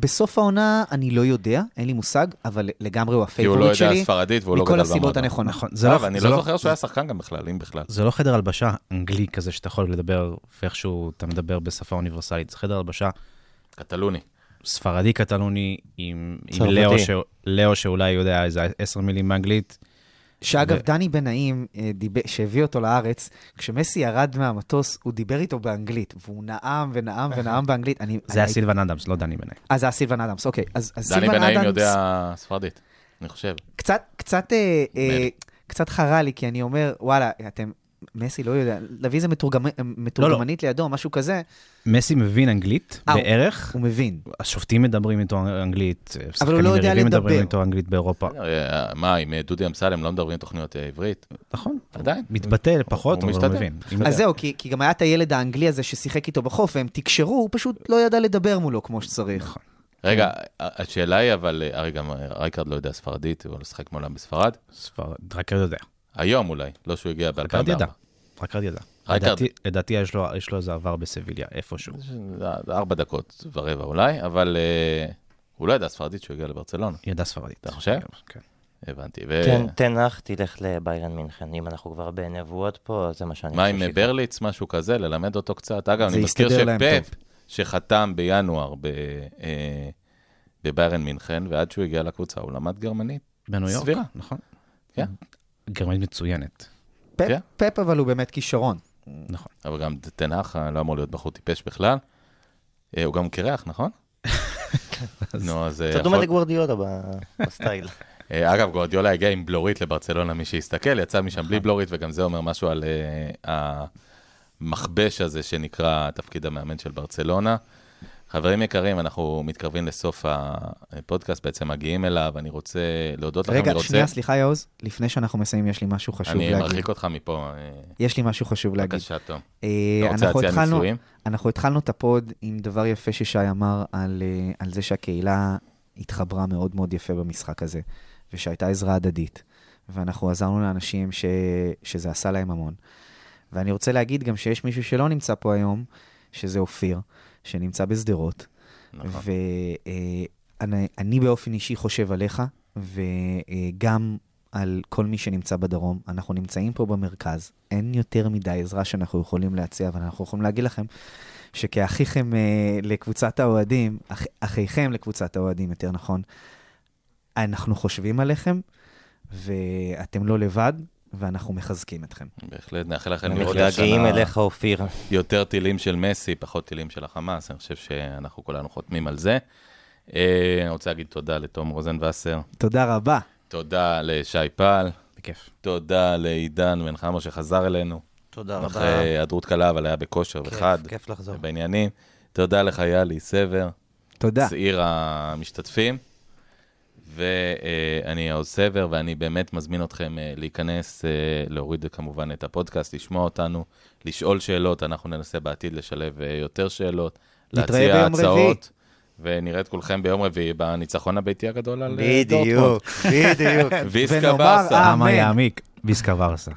בסוף העונה אני לא יודע, אין לי מושג, אבל לגמרי הוא הפייבוריט שלי. כי הוא לא יודע ספרדית, והוא לא גדל במועדה. מכל הסיבות הנכונות. נכון. אני לא זוכר שהוא היה שחקן גם בכלל, אם בכלל. זה לא חדר הלבשה אנגלי כזה, שאתה יכול לדבר, ואיכשהו אתה מדבר בשפה אוניברסלית. זה חדר הלבשה... קטלוני. ספרדי קטלוני, עם לאו שאולי יודע איזה עשר מילים באנגלית. שאגב, דני בנעים, שהביא אותו לארץ, כשמסי ירד מהמטוס, הוא דיבר איתו באנגלית, והוא נאם ונאם ונאם באנגלית. זה היה סילבן אדמס, לא דני בנעים. אז זה היה סילבן אדמס, אוקיי. דני בנעים יודע ספרדית, אני חושב. קצת חרה לי, כי אני אומר, וואלה, אתם, מסי לא יודע, להביא איזה מתורגמנית לידו, משהו כזה. מסי מבין אנגלית בערך. הוא מבין. השופטים מדברים איתו אנגלית, שחקנים יריבים מדברים איתו אנגלית באירופה. מה, עם דודי אמסלם לא מדברים תוכניות עברית? נכון. עדיין. מתבטא פחות, אבל הוא מבין. אז זהו, כי גם היה את הילד האנגלי הזה ששיחק איתו בחוף, והם תקשרו, הוא פשוט לא ידע לדבר מולו כמו שצריך. רגע, השאלה היא, אבל רייקרד לא יודע ספרדית, הוא לא שחק מעולם בספרד. רייקרד יודע. היום אולי, לא שהוא הגיע ב-אלפיים וארבע. רייקרד ידע, רייקרד ידע. לדעתי יש לו איזה עבר בסביליה, איפשהו. ארבע דקות ורבע אולי, אבל הוא לא ידע ספרדית שהוא הגיע לברצלונה. ידע ספרדית. אתה חושב? כן. הבנתי. תנח, תלך לביירן מינכן, אם אנחנו כבר בנבואות פה, זה מה שאני חושב. מה עם ברליץ, משהו כזה, ללמד אותו קצת. אגב, אני מזכיר שפפ שחתם בינואר בביירן מינכן, ועד שהוא הגיע לקבוצה, הוא למד גרמנית. בניו יורק, נכון? כן. גרמנית מצוינת. פפ, אבל הוא באמת כישרון. נכון. אבל גם תנח לא אמור להיות בחור טיפש בכלל. הוא גם קרח, נכון? אתה דומה לגוורדיולה בסטייל. אגב, גוורדיולה הגיע עם בלורית לברצלונה, מי שהסתכל, יצא משם בלי בלורית, וגם זה אומר משהו על המחבש הזה שנקרא תפקיד המאמן של ברצלונה. חברים יקרים, אנחנו מתקרבים לסוף הפודקאסט, בעצם מגיעים אליו, אני רוצה להודות לכם. רגע, שנייה, סליחה יאוז, לפני שאנחנו מסיים, יש לי משהו חשוב להגיד. אני מרחיק אותך מפה. יש לי משהו חשוב להגיד. בבקשה, תום. אנחנו התחלנו את הפוד עם דבר יפה ששי אמר על זה שהקהילה התחברה מאוד מאוד יפה במשחק הזה, ושהייתה עזרה הדדית, ואנחנו עזרנו לאנשים שזה עשה להם המון. ואני רוצה להגיד גם שיש מישהו שלא נמצא פה היום, שזה אופיר, שנמצא בסדרות, נכון. ואני באופן אישי חושב עליך, וגם על כל מי שנמצא בדרום. אנחנו נמצאים פה במרכז, אין יותר מדי עזרה שאנחנו יכולים להציע, אבל אנחנו יכולים להגיד לכם, שכאחיכם לקבוצת האוהדים, אח, אחיכם לקבוצת האוהדים, יותר נכון, אנחנו חושבים עליכם, ואתם לא לבד, ואנחנו מחזקים אתכם. בהחלט, נאחל לכם לראות השנה אליך, אופיר. יותר טילים של מסי, פחות טילים של החמאס, אני חושב שאנחנו כולנו חותמים על זה. אני רוצה להגיד תודה לתום רוזנווסר. תודה רבה. תודה לשי פעל. בכיף. תודה לעידן בן חמו שחזר אלינו. תודה רבה. אחרי הדרות קלה, אבל היה בכושר וחד. כיף, כיף לחזור. בעניינים. תודה לחיילי סבר. תודה. צעיר המשתתפים. ואני יאוז סבר, ואני באמת מזמין אתכם להיכנס, להוריד כמובן את הפודקאסט, לשמוע אותנו, לשאול שאלות, אנחנו ננסה בעתיד לשלב יותר שאלות, להציע הצעות, ונראה את כולכם ביום רביעי, בניצחון הביתי הגדול על דורטמונד. בדיוק, בדיוק. ויסקה ברסה. אמה יעמיק, ויסקה ברסה.